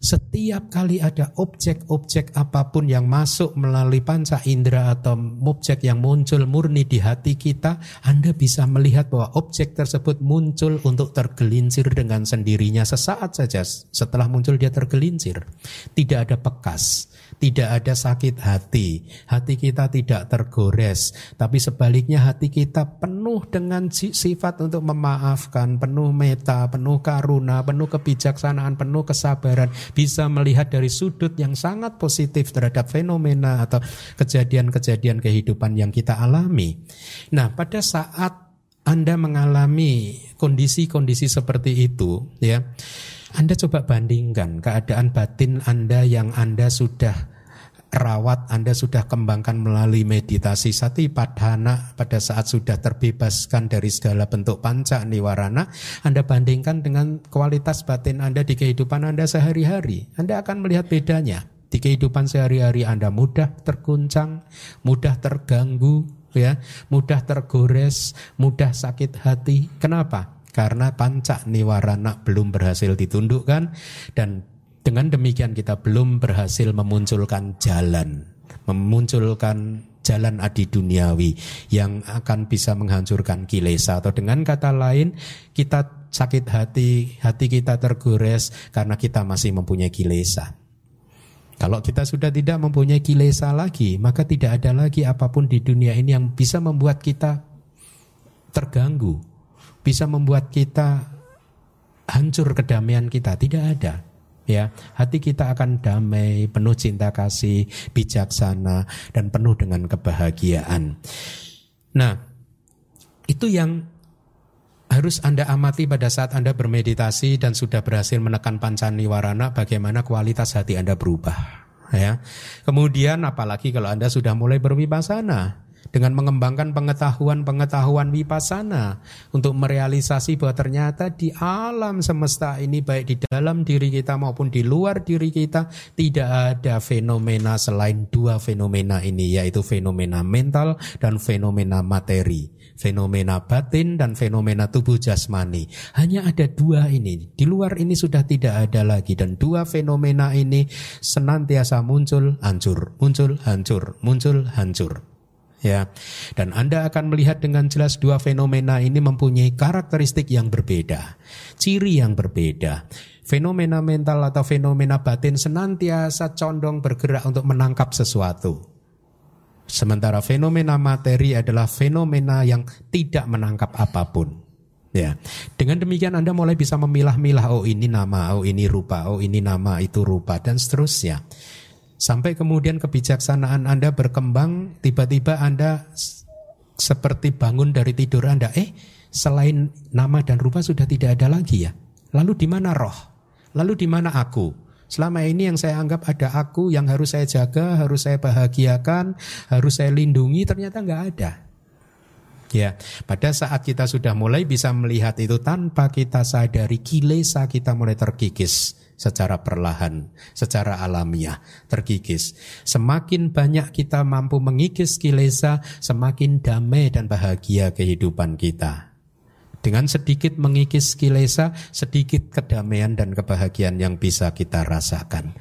setiap kali ada objek-objek apapun yang masuk melalui panca indera atau objek yang muncul murni di hati kita, Anda bisa melihat bahwa objek tersebut muncul untuk tergelincir dengan sendirinya. Sesaat saja setelah muncul dia tergelincir. Tidak ada pekas, tidak ada sakit hati, hati kita tidak tergores. Tapi sebaliknya hati kita penuh dengan sifat untuk memaafkan, penuh meta, penuh karuna, penuh kebijaksanaan, penuh kesabaran. Bisa melihat dari sudut yang sangat positif terhadap fenomena atau kejadian-kejadian kehidupan yang kita alami. Nah, pada saat Anda mengalami kondisi-kondisi seperti itu, ya, Anda coba bandingkan keadaan batin Anda yang Anda sudah rawat, Anda sudah kembangkan melalui meditasi Satipaṭṭhāna pada saat sudah terbebaskan dari segala bentuk panca niwarana. Anda bandingkan dengan kualitas batin Anda di kehidupan Anda sehari-hari. Anda akan melihat bedanya. Di kehidupan sehari-hari Anda mudah terguncang, mudah terganggu, ya, mudah tergores, mudah sakit hati. Kenapa? Karena panca niwarana belum berhasil ditundukkan, dan dengan demikian kita belum berhasil memunculkan jalan, memunculkan jalan adi duniawi yang akan bisa menghancurkan kilesa. Atau dengan kata lain, kita sakit hati, hati kita tergores karena kita masih mempunyai kilesa. Kalau kita sudah tidak mempunyai kilesa lagi, maka tidak ada lagi apapun di dunia ini yang bisa membuat kita terganggu, bisa membuat kita hancur kedamaian kita. Tidak ada. Ya, hati kita akan damai, penuh cinta kasih, bijaksana, dan penuh dengan kebahagiaan. Nah, itu yang harus Anda amati pada saat Anda bermeditasi dan sudah berhasil menekan panca niwarana, bagaimana kualitas hati Anda berubah. Ya. Kemudian apalagi kalau Anda sudah mulai bervipassana, dengan mengembangkan pengetahuan-pengetahuan vipassana untuk merealisasi bahwa ternyata di alam semesta ini, baik di dalam diri kita maupun di luar diri kita, tidak ada fenomena selain dua fenomena ini, yaitu fenomena mental dan fenomena materi, fenomena batin dan fenomena tubuh jasmani. Hanya ada dua ini, di luar ini sudah tidak ada lagi. Dan dua fenomena ini senantiasa muncul, hancur, muncul, hancur, muncul, hancur. Ya, dan Anda akan melihat dengan jelas dua fenomena ini mempunyai karakteristik yang berbeda, ciri yang berbeda. Fenomena mental atau fenomena batin senantiasa condong bergerak untuk menangkap sesuatu. Sementara fenomena materi adalah fenomena yang tidak menangkap apapun. Ya, dengan demikian Anda mulai bisa memilah-milah, oh ini nama, oh ini rupa, oh ini nama, itu rupa, dan seterusnya. Sampai kemudian kebijaksanaan Anda berkembang, tiba-tiba Anda seperti bangun dari tidur Anda. Eh, selain nama dan rupa sudah tidak ada lagi ya. Lalu di mana roh? Lalu di mana aku? Selama ini yang saya anggap ada aku yang harus saya jaga, harus saya bahagiakan, harus saya lindungi, ternyata nggak ada. Ya, pada saat kita sudah mulai bisa melihat itu tanpa kita sadari, kilesa kita mulai terkikis secara perlahan, secara alamiah terkikis. Semakin banyak kita mampu mengikis kilesa, semakin damai dan bahagia kehidupan kita. Dengan sedikit mengikis kilesa, sedikit kedamaian dan kebahagiaan yang bisa kita rasakan.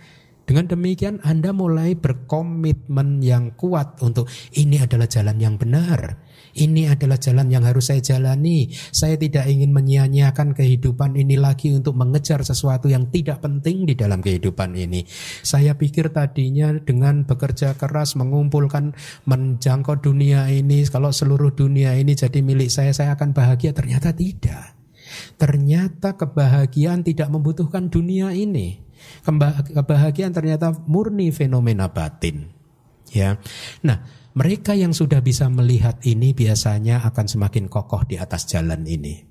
Dengan demikian Anda mulai berkomitmen yang kuat untuk ini adalah jalan yang benar. Ini adalah jalan yang harus saya jalani. Saya tidak ingin menyia-nyiakan kehidupan ini lagi untuk mengejar sesuatu yang tidak penting di dalam kehidupan ini. Saya pikir tadinya dengan bekerja keras mengumpulkan, menjangkau dunia ini, kalau seluruh dunia ini jadi milik saya, saya akan bahagia. Ternyata tidak. Ternyata kebahagiaan tidak membutuhkan dunia ini. Kebahagiaan ternyata murni fenomena batin. Ya. Nah, mereka yang sudah bisa melihat ini biasanya akan semakin kokoh di atas jalan ini.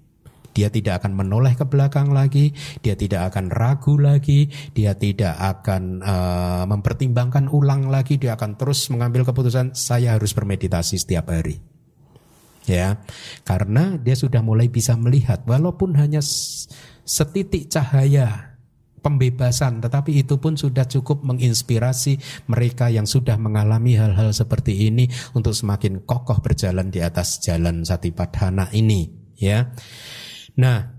Dia tidak akan menoleh ke belakang lagi, dia tidak akan ragu lagi, dia tidak akan uh, mempertimbangkan ulang lagi, dia akan terus mengambil keputusan saya harus bermeditasi setiap hari. Ya, karena dia sudah mulai bisa melihat walaupun hanya setitik cahaya pembebasan, tetapi itu pun sudah cukup menginspirasi mereka yang sudah mengalami hal-hal seperti ini untuk semakin kokoh berjalan di atas jalan Satipaṭṭhāna ini, ya. Nah,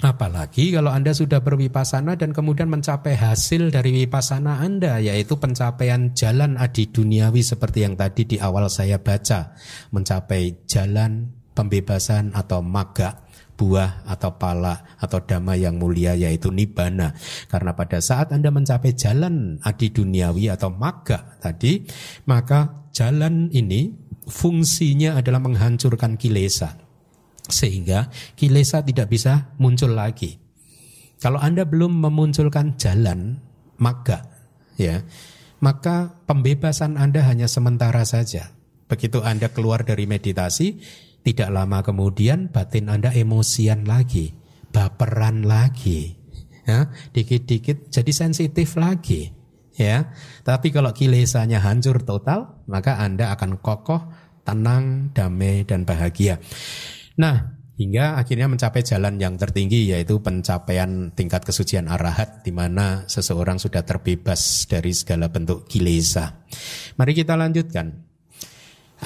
apalagi kalau Anda sudah bervipassana dan kemudian mencapai hasil dari vipassana Anda, yaitu pencapaian jalan adi duniawi seperti yang tadi di awal saya baca, mencapai jalan pembebasan atau magga, buah atau pala atau dhamma yang mulia, yaitu nibbana. Karena pada saat Anda mencapai jalan adi duniawi atau magga tadi, maka jalan ini fungsinya adalah menghancurkan kilesa, sehingga kilesa tidak bisa muncul lagi. Kalau Anda belum memunculkan jalan magga, ya, maka pembebasan Anda hanya sementara saja. Begitu Anda keluar dari meditasi, tidak lama kemudian batin Anda emosian lagi, baperan lagi, ya, dikit-dikit jadi sensitif lagi, ya. Tapi kalau kilesanya hancur total, maka Anda akan kokoh, tenang, damai, dan bahagia. Nah, hingga akhirnya mencapai jalan yang tertinggi, yaitu pencapaian tingkat kesucian arahat, di mana seseorang sudah terbebas dari segala bentuk kilesa. Mari kita lanjutkan.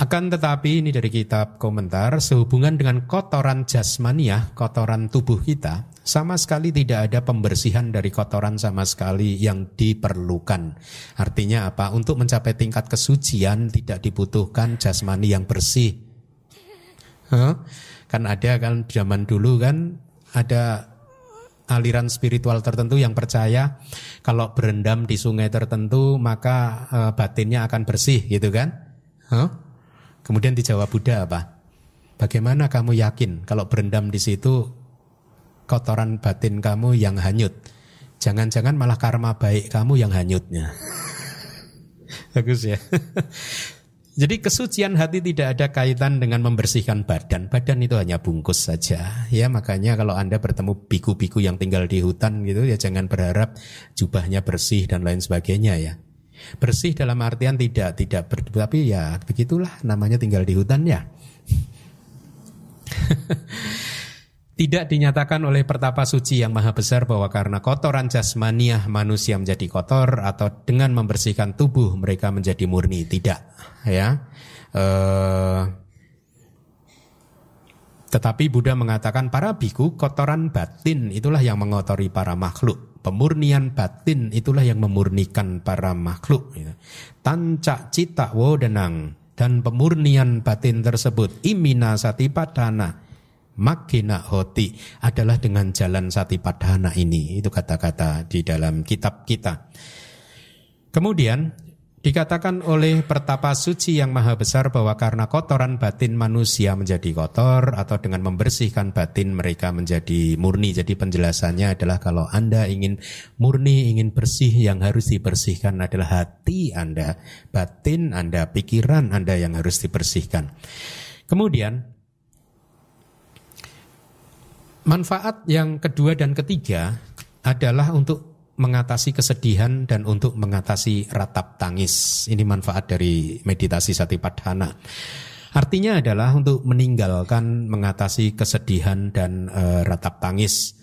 Akan tetapi ini dari kitab komentar, sehubungan dengan kotoran jasmaniah, kotoran tubuh kita, sama sekali tidak ada pembersihan dari kotoran sama sekali yang diperlukan. Artinya apa? Untuk mencapai tingkat kesucian tidak dibutuhkan jasmani yang bersih. Huh? Kan ada kan zaman dulu kan ada aliran spiritual tertentu yang percaya kalau berendam di sungai tertentu maka e, batinnya akan bersih gitu kan. Huh? Kemudian dijawab Buddha apa? Bagaimana kamu yakin kalau berendam di situ kotoran batin kamu yang hanyut? Jangan-jangan malah karma baik kamu yang hanyutnya. Bagus ya. Jadi kesucian hati tidak ada kaitan dengan membersihkan badan. Badan itu hanya bungkus saja. Ya, makanya kalau Anda bertemu biku-biku yang tinggal di hutan gitu ya jangan berharap jubahnya bersih dan lain sebagainya ya. Bersih dalam artian tidak tidak ber, tapi ya begitulah namanya tinggal di hutan ya. Tidak dinyatakan oleh pertapa suci yang maha besar bahwa karena kotoran jasmaniah manusia menjadi kotor atau dengan membersihkan tubuh mereka menjadi murni. Tidak, ya. Eh, tetapi Buddha mengatakan para bhikkhu kotoran batin itulah yang mengotori para makhluk. Pemurnian batin itulah yang memurnikan para makhluk. Tanca cita wodenang dan pemurnian batin tersebut imina satipaṭṭhāna Maggena hoti adalah dengan jalan satipaṭṭhāna ini. Itu kata-kata di dalam kitab kita. Kemudian dikatakan oleh pertapa suci yang maha besar bahwa karena kotoran batin manusia menjadi kotor atau dengan membersihkan batin mereka menjadi murni. Jadi penjelasannya adalah kalau Anda ingin murni, ingin bersih, yang harus dibersihkan adalah hati Anda, batin Anda, pikiran Anda yang harus dibersihkan. Kemudian manfaat yang kedua dan ketiga adalah untuk mengatasi kesedihan dan untuk mengatasi ratap tangis. Ini manfaat dari meditasi satipaṭṭhāna. Artinya adalah untuk meninggalkan mengatasi kesedihan dan e, ratap tangis.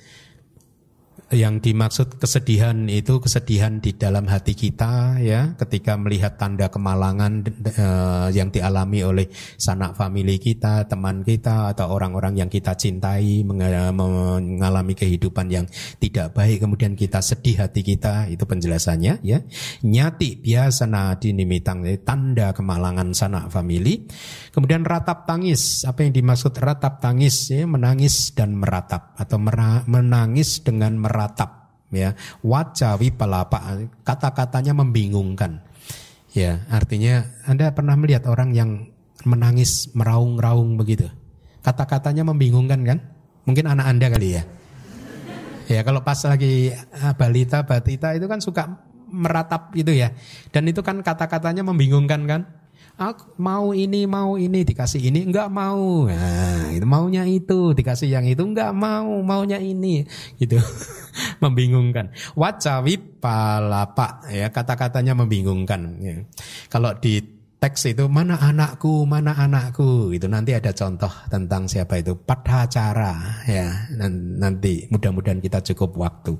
Yang dimaksud kesedihan itu kesedihan di dalam hati kita ya, ketika melihat tanda kemalangan e, yang dialami oleh sanak famili kita, teman kita atau orang-orang yang kita cintai mengalami kehidupan yang tidak baik kemudian kita sedih hati kita, itu penjelasannya ya. Nyati biasana dinimitang, tanda kemalangan sanak famili. Kemudian ratap tangis, apa yang dimaksud ratap tangis ya, menangis dan meratap atau mera- menangis dengan meratap ya, waca wipalapa, kata-katanya membingungkan ya, artinya Anda pernah melihat orang yang menangis meraung-raung begitu, kata-katanya membingungkan kan, mungkin anak Anda kali ya ya, kalau pas lagi balita batita itu kan suka meratap gitu ya, dan itu kan kata-katanya membingungkan kan, aku mau ini, mau ini, dikasih ini, enggak mau. Nah, itu maunya itu, dikasih yang itu, enggak mau, maunya ini. Gitu. Membingungkan. Waca wipalapa, ya, kata-katanya membingungkan. Ya. Kalau di teks itu, mana anakku, mana anakku, gitu. Nanti ada contoh tentang siapa itu. Padhacara, ya. Nanti mudah-mudahan kita cukup waktu.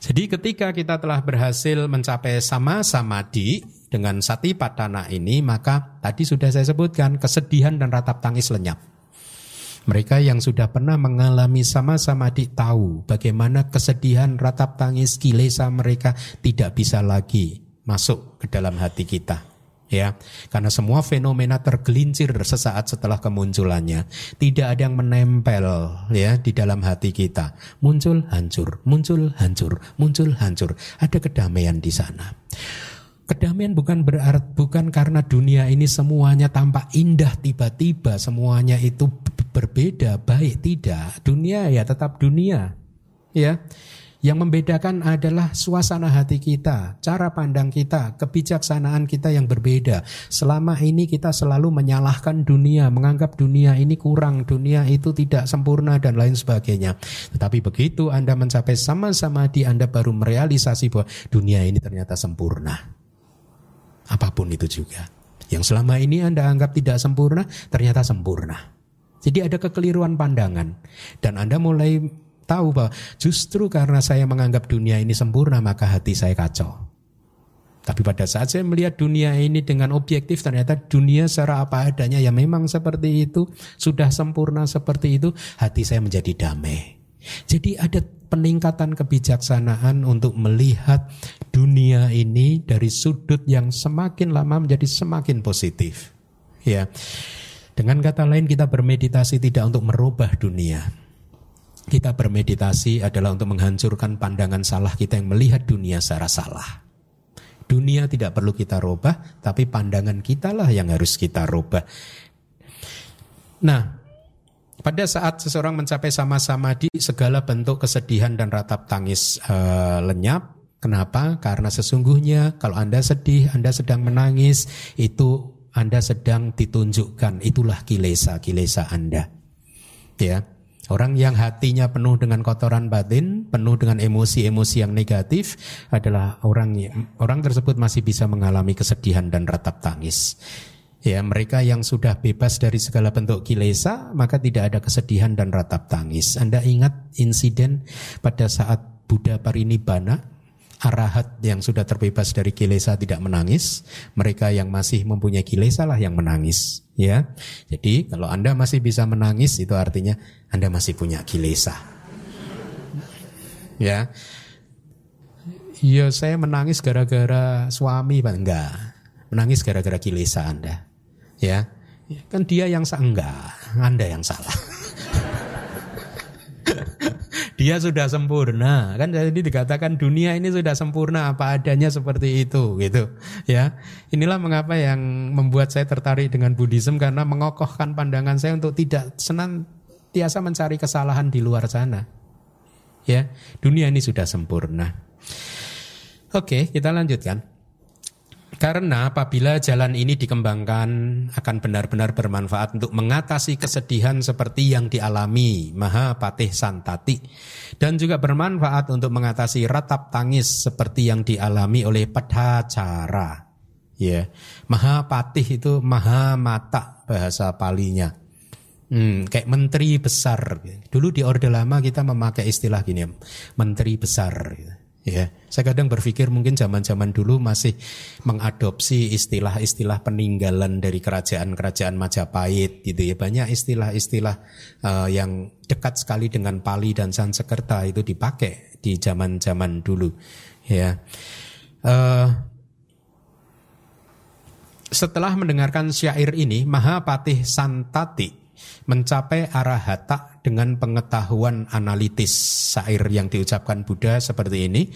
Jadi ketika kita telah berhasil mencapai sama samadhi, dengan satipaṭṭhāna ini maka tadi sudah saya sebutkan kesedihan dan ratap tangis lenyap. Mereka yang sudah pernah mengalami sama-sama tahu bagaimana kesedihan, ratap tangis, kilesa mereka tidak bisa lagi masuk ke dalam hati kita. Ya, karena semua fenomena tergelincir sesaat setelah kemunculannya. Tidak ada yang menempel ya di dalam hati kita. Muncul hancur, muncul hancur, muncul hancur. Ada kedamaian di sana. Kedamaian bukan berarti bukan karena dunia ini semuanya tampak indah tiba-tiba, semuanya itu berbeda, baik, tidak. Dunia ya tetap dunia. Ya. Yang membedakan adalah suasana hati kita, cara pandang kita, kebijaksanaan kita yang berbeda. Selama ini kita selalu menyalahkan dunia, menganggap dunia ini kurang, dunia itu tidak sempurna dan lain sebagainya. Tetapi begitu Anda mencapai sama-sama di Anda baru merealisasi bahwa dunia ini ternyata sempurna. Apapun itu juga. Yang selama ini Anda anggap tidak sempurna, ternyata sempurna. Jadi ada kekeliruan pandangan. Dan Anda mulai tahu bahwa justru karena saya menganggap dunia ini sempurna, maka hati saya kacau. Tapi pada saat saya melihat dunia ini dengan objektif, ternyata dunia secara apa adanya, ya memang seperti itu, sudah sempurna seperti itu, hati saya menjadi damai. Jadi ada peningkatan kebijaksanaan untuk melihat dunia ini dari sudut yang semakin lama menjadi semakin positif. Ya. Dengan kata lain, kita bermeditasi tidak untuk merubah dunia. Kita bermeditasi adalah untuk menghancurkan pandangan salah kita yang melihat dunia secara salah. Dunia tidak perlu kita rubah, tapi pandangan kitalah yang harus kita rubah. Nah, pada saat seseorang mencapai sama-samadhi, segala bentuk kesedihan dan ratap tangis e, lenyap. Kenapa? Karena sesungguhnya kalau Anda sedih, Anda sedang menangis, itu Anda sedang ditunjukkan, itulah kilesa-kilesa Anda. Ya. Orang yang hatinya penuh dengan kotoran batin, penuh dengan emosi-emosi yang negatif adalah orang orang tersebut masih bisa mengalami kesedihan dan ratap tangis. Ya, mereka yang sudah bebas dari segala bentuk kilesa, maka tidak ada kesedihan dan ratap tangis. Anda ingat insiden pada saat Buddha Parinibbana, arahat yang sudah terbebas dari kilesa tidak menangis, mereka yang masih mempunyai kilesa lah yang menangis. Ya, jadi kalau Anda masih bisa menangis, itu artinya Anda masih punya kilesa. Ya, ya saya menangis gara-gara suami, Pak. Enggak, menangis gara-gara kilesa Anda. Ya, kan dia yang salah, enggak, Anda yang salah. Dia sudah sempurna, kan? Jadi dikatakan dunia ini sudah sempurna apa adanya seperti itu, gitu. Ya, inilah mengapa yang membuat saya tertarik dengan Buddhism, karena mengokohkan pandangan saya untuk tidak senantiasa mencari kesalahan di luar sana. Ya, dunia ini sudah sempurna. Oke, kita lanjutkan. Karena apabila jalan ini dikembangkan akan benar-benar bermanfaat untuk mengatasi kesedihan seperti yang dialami Mahapatih Santati, dan juga bermanfaat untuk mengatasi ratap tangis seperti yang dialami oleh Padhacara. Ya, Mahapatih itu Mahamata bahasa Palinya. Hmm, kayak menteri besar. Dulu di Orde Lama kita memakai istilah gini, menteri besar. Ya, saya kadang berpikir mungkin zaman-zaman dulu masih mengadopsi istilah-istilah peninggalan dari kerajaan-kerajaan Majapahit, gitu ya. Banyak istilah-istilah uh, yang dekat sekali dengan Pali dan Sansekerta itu dipakai di zaman-zaman dulu. Ya. Uh, setelah mendengarkan syair ini, Mahapatih Santati mencapai arahata dengan pengetahuan analitis. Syair yang diucapkan Buddha seperti ini: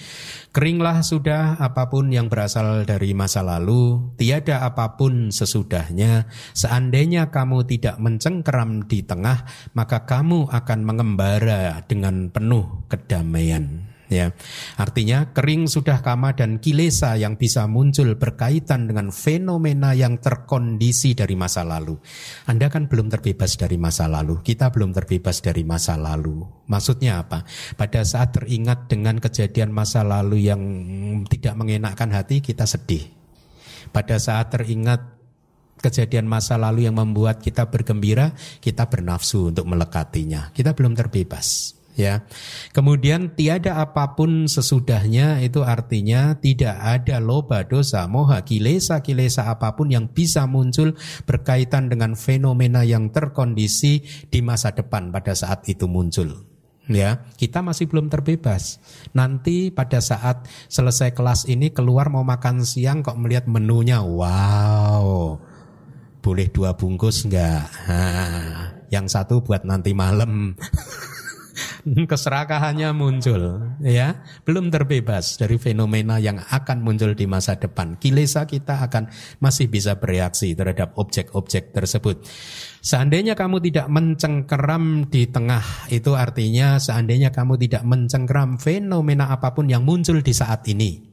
keringlah sudah apapun yang berasal dari masa lalu, tiada apapun sesudahnya. Seandainya kamu tidak mencengkeram di tengah, maka kamu akan mengembara dengan penuh kedamaian. Ya, artinya kering sudah kama dan kilesa yang bisa muncul berkaitan dengan fenomena yang terkondisi dari masa lalu. Anda kan belum terbebas dari masa lalu, kita belum terbebas dari masa lalu. Maksudnya apa? Pada saat teringat dengan kejadian masa lalu yang tidak mengenakkan hati, kita sedih. Pada saat teringat kejadian masa lalu yang membuat kita bergembira, kita bernafsu untuk melekatinya. Kita belum terbebas. Ya. Kemudian tiada apapun sesudahnya, itu artinya tidak ada loba, dosa, moha, kilesa-kilesa apapun yang bisa muncul berkaitan dengan fenomena yang terkondisi di masa depan pada saat itu muncul. Ya, kita masih belum terbebas. Nanti pada saat selesai kelas ini keluar mau makan siang, kok melihat menunya, wow, boleh dua bungkus enggak? Nah, yang satu buat nanti malam. Keserakahannya muncul, ya, belum terbebas dari fenomena yang akan muncul di masa depan. Kilesa kita akan masih bisa bereaksi terhadap objek-objek tersebut. Seandainya kamu tidak mencengkeram di tengah, itu artinya seandainya kamu tidak mencengkeram fenomena apapun yang muncul di saat ini.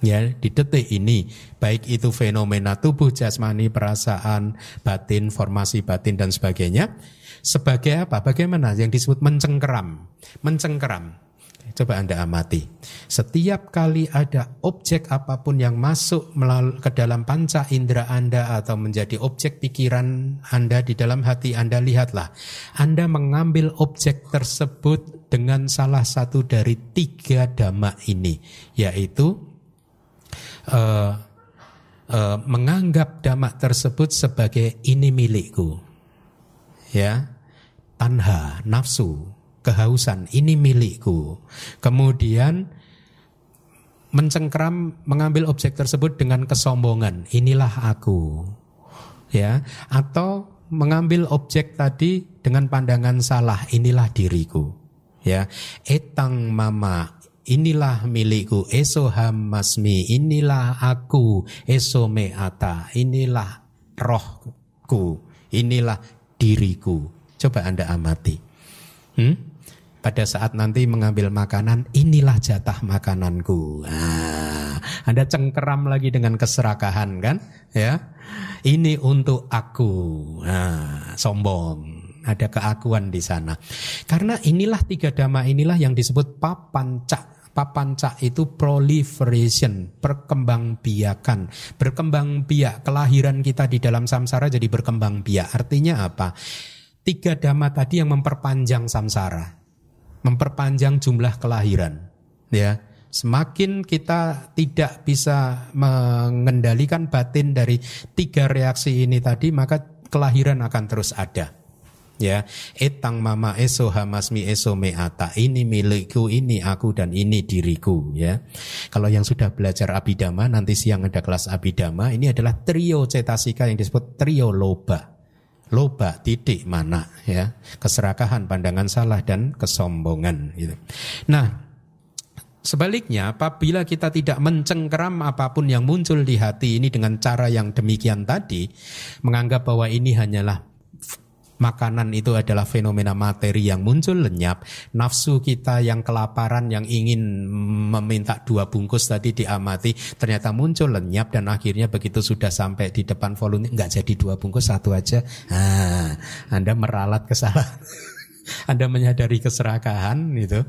Ya, di detik ini, baik itu fenomena tubuh, jasmani, perasaan, batin, formasi batin dan sebagainya. Sebagai apa? Bagaimana yang disebut mencengkeram? Mencengkeram. Coba Anda amati. Setiap kali ada objek apapun yang masuk melalui ke dalam panca indera Anda atau menjadi objek pikiran Anda di dalam hati Anda, lihatlah. Anda mengambil objek tersebut dengan salah satu dari tiga dhamma ini, yaitu uh, uh, menganggap dhamma tersebut sebagai ini milikku, ya, tanha, nafsu, kehausan, ini milikku. Kemudian mencengkram mengambil objek tersebut dengan kesombongan, inilah aku, ya, atau mengambil objek tadi dengan pandangan salah, inilah diriku, ya, etang mama, inilah milikku, esoham masmi, inilah aku, esome ata, inilah rohku, inilah diriku. Coba Anda amati, hmm? Pada saat nanti mengambil makanan, inilah jatah makananku, ah, Anda cengkeram lagi dengan keserakahan, kan, ya, ini untuk aku, ah, sombong. Ada keakuan di sana. Karena inilah tiga dhamma inilah yang disebut papanca. Papanca itu proliferation, perkembangbiakan, berkembang biak. Kelahiran kita di dalam samsara jadi berkembang biak. Artinya apa? Tiga dhamma tadi yang memperpanjang samsara, memperpanjang jumlah kelahiran, ya. Semakin kita tidak bisa mengendalikan batin dari tiga reaksi ini tadi, maka kelahiran akan terus ada. Ya, etang mama, eso hamasmi, eso meata, ini milikku, ini aku, dan ini diriku, ya. Kalau yang sudah belajar Abhidhamma, nanti siang ada kelas Abhidhamma, ini adalah trio cetasika yang disebut trio loba. Loba, titik, mana, ya. Keserakahan, pandangan salah, dan kesombongan, gitu. Nah, sebaliknya, apabila kita tidak mencengkeram apapun yang muncul di hati ini dengan cara yang demikian tadi, menganggap bahwa ini hanyalah makanan, itu adalah fenomena materi yang muncul lenyap. Nafsu kita yang kelaparan, yang ingin meminta dua bungkus tadi diamati, ternyata muncul lenyap, dan akhirnya begitu sudah sampai di depan volunteer, nggak jadi dua bungkus, satu aja. Ah, Anda meralat kesalahan, Anda menyadari keserakahan, gitu.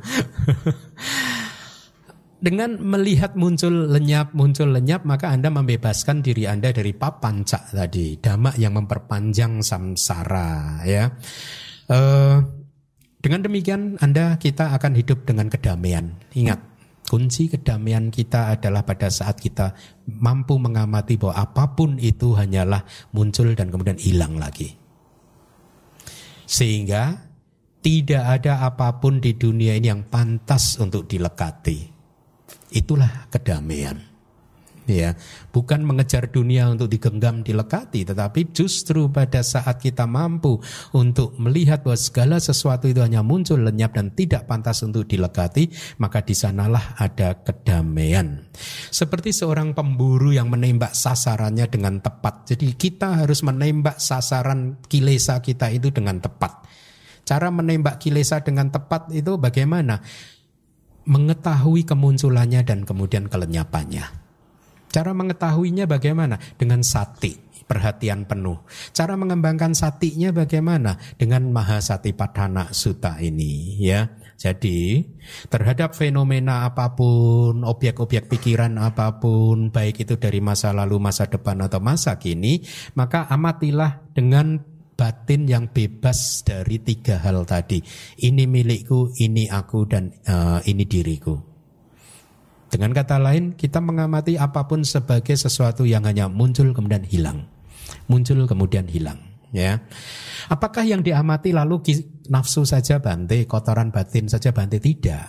Dengan melihat muncul lenyap, muncul lenyap, maka Anda membebaskan diri Anda dari papanca tadi, dhamma yang memperpanjang samsara, ya. E, dengan demikian Anda, kita akan hidup dengan kedamaian. Ingat, kunci kedamaian kita adalah pada saat kita mampu mengamati bahwa apapun itu hanyalah muncul dan kemudian hilang lagi. Sehingga tidak ada apapun di dunia ini yang pantas untuk dilekati. Itulah kedamaian, ya. Bukan mengejar dunia untuk digenggam, dilekati, tetapi justru pada saat kita mampu untuk melihat bahwa segala sesuatu itu hanya muncul, lenyap, dan tidak pantas untuk dilekati, maka disanalah ada kedamaian. Seperti seorang pemburu yang menembak sasarannya dengan tepat. Jadi kita harus menembak sasaran kilesa kita itu dengan tepat. Cara menembak kilesa dengan tepat itu bagaimana? Mengetahui kemunculannya dan kemudian kelenyapannya. Cara mengetahuinya bagaimana? Dengan sati, perhatian penuh. Cara mengembangkan satinya bagaimana? Dengan Mahāsatipaṭṭhāna Sutta ini, ya. Jadi terhadap fenomena apapun, objek-objek pikiran apapun, baik itu dari masa lalu, masa depan, atau masa kini, maka amatilah dengan batin yang bebas dari tiga hal tadi. Ini milikku, ini aku, dan uh, ini diriku. Dengan kata lain, kita mengamati apapun sebagai sesuatu yang hanya muncul kemudian hilang. Muncul kemudian hilang, ya. Apakah yang diamati lalu nafsu saja Bante, kotoran batin saja Bante? Tidak.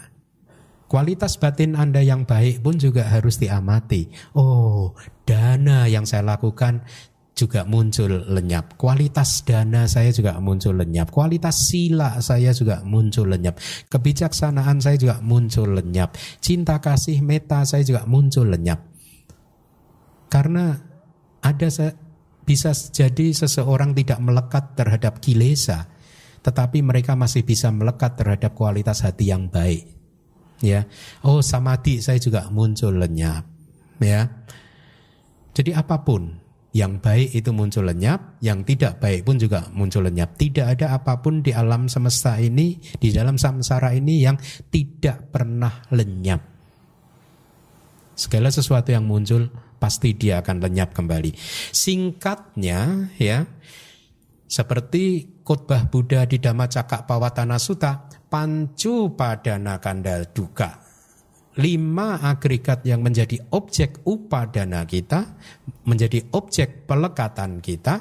Kualitas batin Anda yang baik pun juga harus diamati. Oh, dana yang saya lakukan juga muncul lenyap, kualitas dana saya juga muncul lenyap, kualitas sila saya juga muncul lenyap, kebijaksanaan saya juga muncul lenyap, cinta kasih metta saya juga muncul lenyap. Karena ada, bisa jadi seseorang tidak melekat terhadap kilesa, tetapi mereka masih bisa melekat terhadap kualitas hati yang baik, ya. Oh, samadhi saya juga muncul lenyap, ya. Jadi apapun yang baik itu muncul lenyap, yang tidak baik pun juga muncul lenyap. Tidak ada apapun di alam semesta ini, di dalam samsara ini, yang tidak pernah lenyap. Segala sesuatu yang muncul pasti dia akan lenyap kembali. Singkatnya, ya, seperti khotbah Buddha di Dhamma Cakak Pawatana Sutta, pancu padana kanda duka. lima agregat yang menjadi objek upadana kita, menjadi objek pelekatan kita,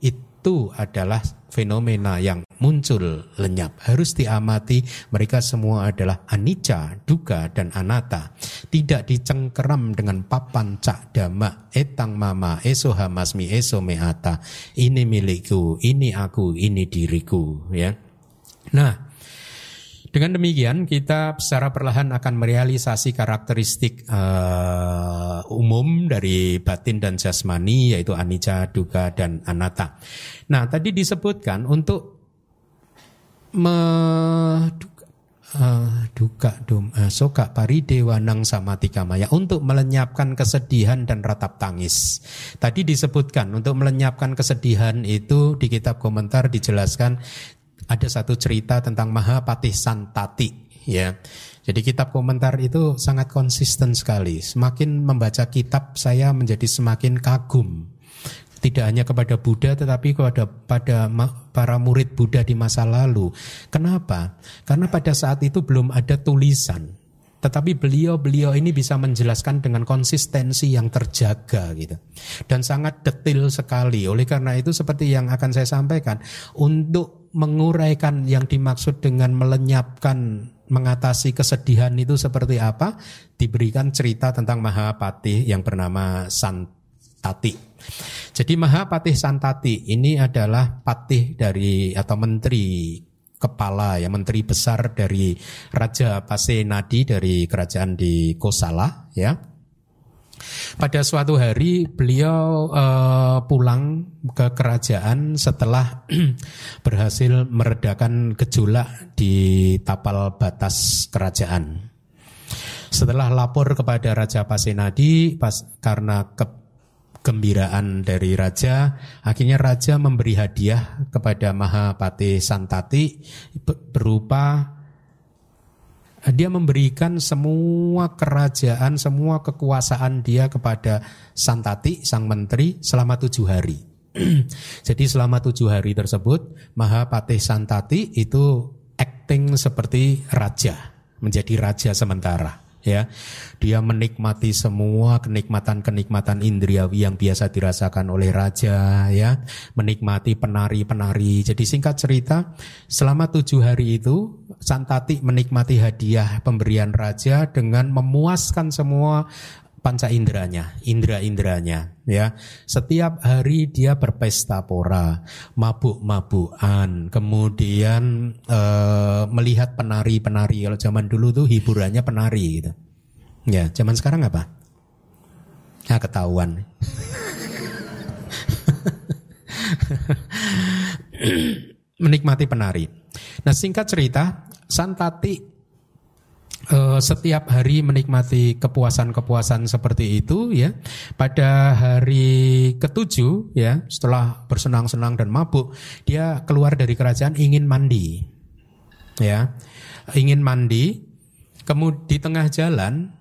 itu adalah fenomena yang muncul lenyap. Harus diamati, mereka semua adalah anicca, dukkha, dan anatta. Tidak dicengkeram dengan papanca dhamma, etang mama, eso hamasmi, eso mehata. Ini milikku, ini aku, ini diriku. Ya. Nah, dengan demikian kita secara perlahan akan merealisasi karakteristik uh, umum dari batin dan jasmani, yaitu anicca, dukkha, dan anatta. Nah, tadi disebutkan untuk meduka, uh, duka, dum, uh, soka paridewanang samatikamaya, untuk melenyapkan kesedihan dan ratap tangis. Tadi disebutkan untuk melenyapkan kesedihan itu di kitab komentar dijelaskan. Ada satu cerita tentang Mahapatih Santati, ya. Jadi kitab komentar itu sangat konsisten sekali. Semakin membaca kitab saya menjadi semakin kagum. Tidak hanya kepada Buddha tetapi kepada pada para murid Buddha di masa lalu. Kenapa? Karena pada saat itu belum ada tulisan. Tetapi beliau-beliau ini bisa menjelaskan dengan konsistensi yang terjaga gitu. Dan sangat detail sekali. Oleh karena itu seperti yang akan saya sampaikan, untuk menguraikan yang dimaksud dengan melenyapkan, mengatasi kesedihan itu seperti apa, diberikan cerita tentang Mahapatih yang bernama Santati. Jadi Mahapatih Santati ini adalah patih dari atau menteri kepala, ya, menteri besar dari Raja Pasenadi dari kerajaan di Kosala, ya. Pada suatu hari beliau uh, pulang ke kerajaan setelah berhasil meredakan gejolak di tapal batas kerajaan. Setelah lapor kepada Raja Pasenadi pas, karena ke gembiraan dari raja, akhirnya raja memberi hadiah kepada Mahapatih Santati berupa dia memberikan semua kerajaan, semua kekuasaan dia kepada Santati, sang menteri, selama tujuh hari. Jadi selama tujuh hari tersebut Mahapatih Santati itu acting seperti raja, menjadi raja sementara. Ya, dia menikmati semua kenikmatan-kenikmatan indriawi yang biasa dirasakan oleh raja, ya, menikmati penari-penari. Jadi singkat cerita, selama tujuh hari itu Santati menikmati hadiah pemberian raja dengan memuaskan semua panca inderanya, indera-inderanya, ya. Setiap hari dia berpesta pora, mabuk-mabukan, kemudian eh, melihat penari-penari. Kalau zaman dulu tuh hiburannya penari gitu. Ya, zaman sekarang apa? Nah, ketahuan. Menikmati penari. Nah, singkat cerita, Santati setiap hari menikmati kepuasan-kepuasan seperti itu, ya. Pada hari ketujuh, ya, setelah bersenang-senang dan mabuk, dia keluar dari kerajaan ingin mandi, ya, ingin mandi. Kemudian di tengah jalan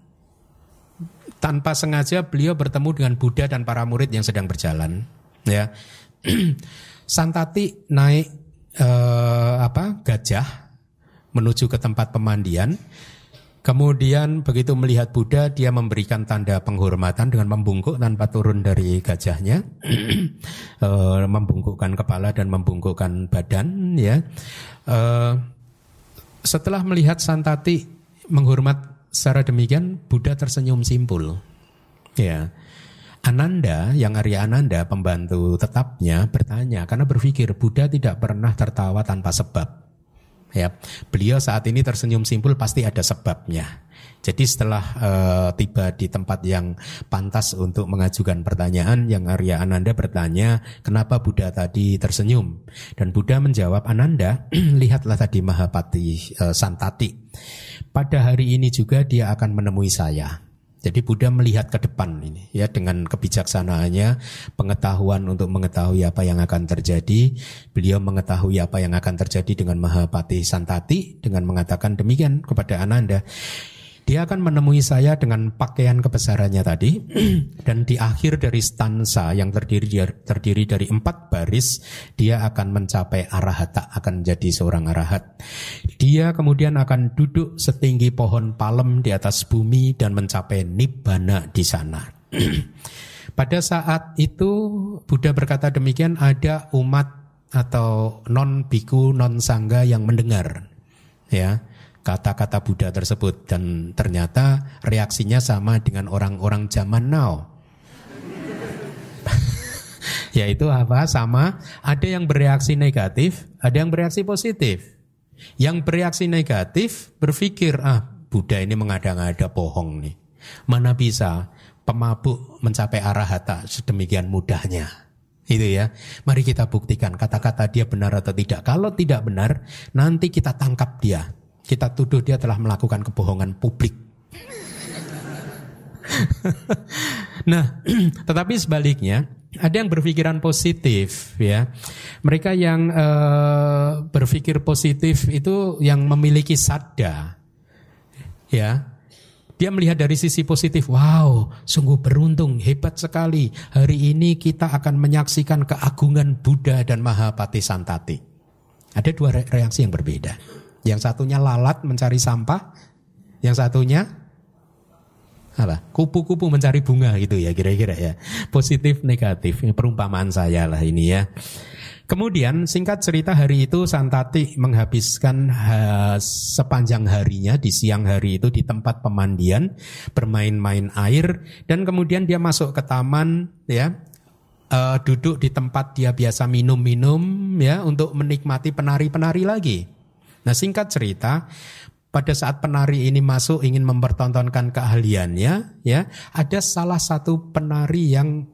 tanpa sengaja beliau bertemu dengan Buddha dan para murid yang sedang berjalan, ya. Santati naik eh, apa gajah menuju ke tempat pemandian. Kemudian begitu melihat Buddha, dia memberikan tanda penghormatan dengan membungkuk tanpa turun dari gajahnya, e, membungkukkan kepala dan membungkukkan badan. Ya, e, setelah melihat Santati menghormat secara demikian, Buddha tersenyum simpul. Ya, Ananda yang Ariya Ānanda pembantu tetapnya bertanya karena berpikir Buddha tidak pernah tertawa tanpa sebab. Ya, beliau saat ini tersenyum simpul pasti ada sebabnya. Jadi setelah uh, tiba di tempat yang pantas untuk mengajukan pertanyaan, yang Ariya Ānanda bertanya, kenapa Buddha tadi tersenyum? Dan Buddha menjawab, Ananda, lihatlah tadi Mahapatih uh, Santati. Pada hari ini juga dia akan menemui saya. Jadi Buddha melihat ke depan ini, ya, dengan kebijaksanaannya, pengetahuan untuk mengetahui apa yang akan terjadi. Beliau mengetahui apa yang akan terjadi dengan Mahapatih Santati dengan mengatakan demikian kepada Ananda. dia akan menemui saya dengan pakaian kebesarannya tadi. Dan di akhir dari stansa yang terdiri, terdiri dari empat baris, dia akan mencapai arahata, akan jadi seorang arahat. Dia kemudian akan duduk setinggi pohon palem di atas bumi dan mencapai Nibbana di sana. Pada saat itu Buddha berkata demikian, ada umat atau non-biku, non-sangga yang mendengar, ya, kata-kata Buddha tersebut, dan ternyata reaksinya sama dengan orang-orang zaman now. Yaitu apa? Sama, ada yang bereaksi negatif, ada yang bereaksi positif. Yang bereaksi negatif berpikir, ah, Buddha ini mengada-ngada, bohong nih. Mana bisa pemabuk mencapai arahata sedemikian mudahnya. Itu ya. Mari kita buktikan kata-kata dia benar atau tidak. Kalau tidak benar, nanti kita tangkap dia. Kita tuduh dia telah melakukan kebohongan publik. Nah, tetapi sebaliknya ada yang berpikiran positif, ya. Mereka yang eh, berpikir positif itu yang memiliki sadda, ya. Dia melihat dari sisi positif, wow, sungguh beruntung, hebat sekali. Hari ini kita akan menyaksikan keagungan Buddha dan Mahapatih Santati. Ada dua reaksi yang berbeda. Yang satunya lalat mencari sampah, yang satunya apa? Kupu-kupu mencari bunga, gitu ya kira-kira ya. Positif negatif, perumpamaan saya lah ini ya. Kemudian singkat cerita, hari itu Santati menghabiskan uh, sepanjang harinya di siang hari itu di tempat pemandian, bermain-main air, dan kemudian dia masuk ke taman, ya. Uh, duduk di tempat dia biasa minum-minum, ya, untuk menikmati penari-penari lagi. Nah, singkat cerita, pada saat penari ini masuk ingin mempertontonkan keahliannya, ya, ada salah satu penari yang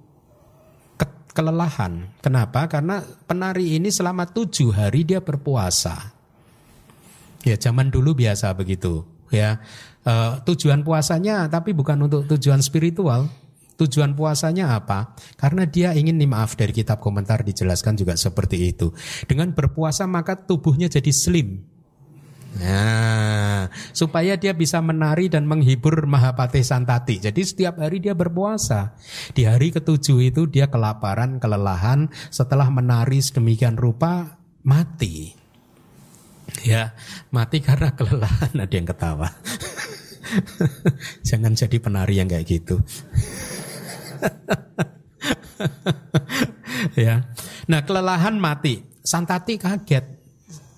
ke- kelelahan. Kenapa? Karena penari ini selama tujuh hari dia berpuasa. Ya, zaman dulu biasa begitu, ya. E, tujuan puasanya tapi bukan untuk tujuan spiritual. Tujuan puasanya apa? Karena dia ingin, nih maaf, dari kitab komentar dijelaskan juga seperti itu. Dengan berpuasa maka tubuhnya jadi slim. Nah, supaya dia bisa menari dan menghibur Mahapatih Santati. Jadi setiap hari dia berpuasa. Di hari ketujuh itu dia kelaparan, kelelahan, setelah menari sedemikian rupa mati. Ya, mati karena kelelahan. Ada yang ketawa. Jangan jadi penari yang kayak gitu. Ya. Nah, kelelahan mati. Santati kaget.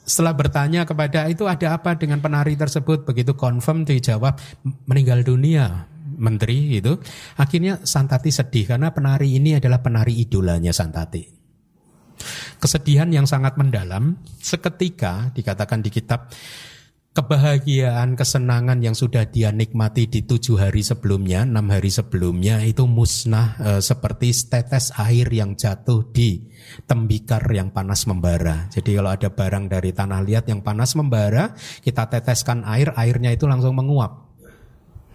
Setelah bertanya kepada itu, ada apa dengan penari tersebut? Begitu confirm dijawab meninggal dunia, menteri itu. Akhirnya Santati sedih karena penari ini adalah penari idolanya Santati. Kesedihan yang sangat mendalam. Seketika dikatakan di kitab, kebahagiaan, kesenangan yang sudah dia nikmati di tujuh hari sebelumnya, enam hari sebelumnya itu musnah e, seperti tetes air yang jatuh di tembikar yang panas membara. Jadi kalau ada barang dari tanah liat yang panas membara, kita teteskan air, airnya itu langsung menguap.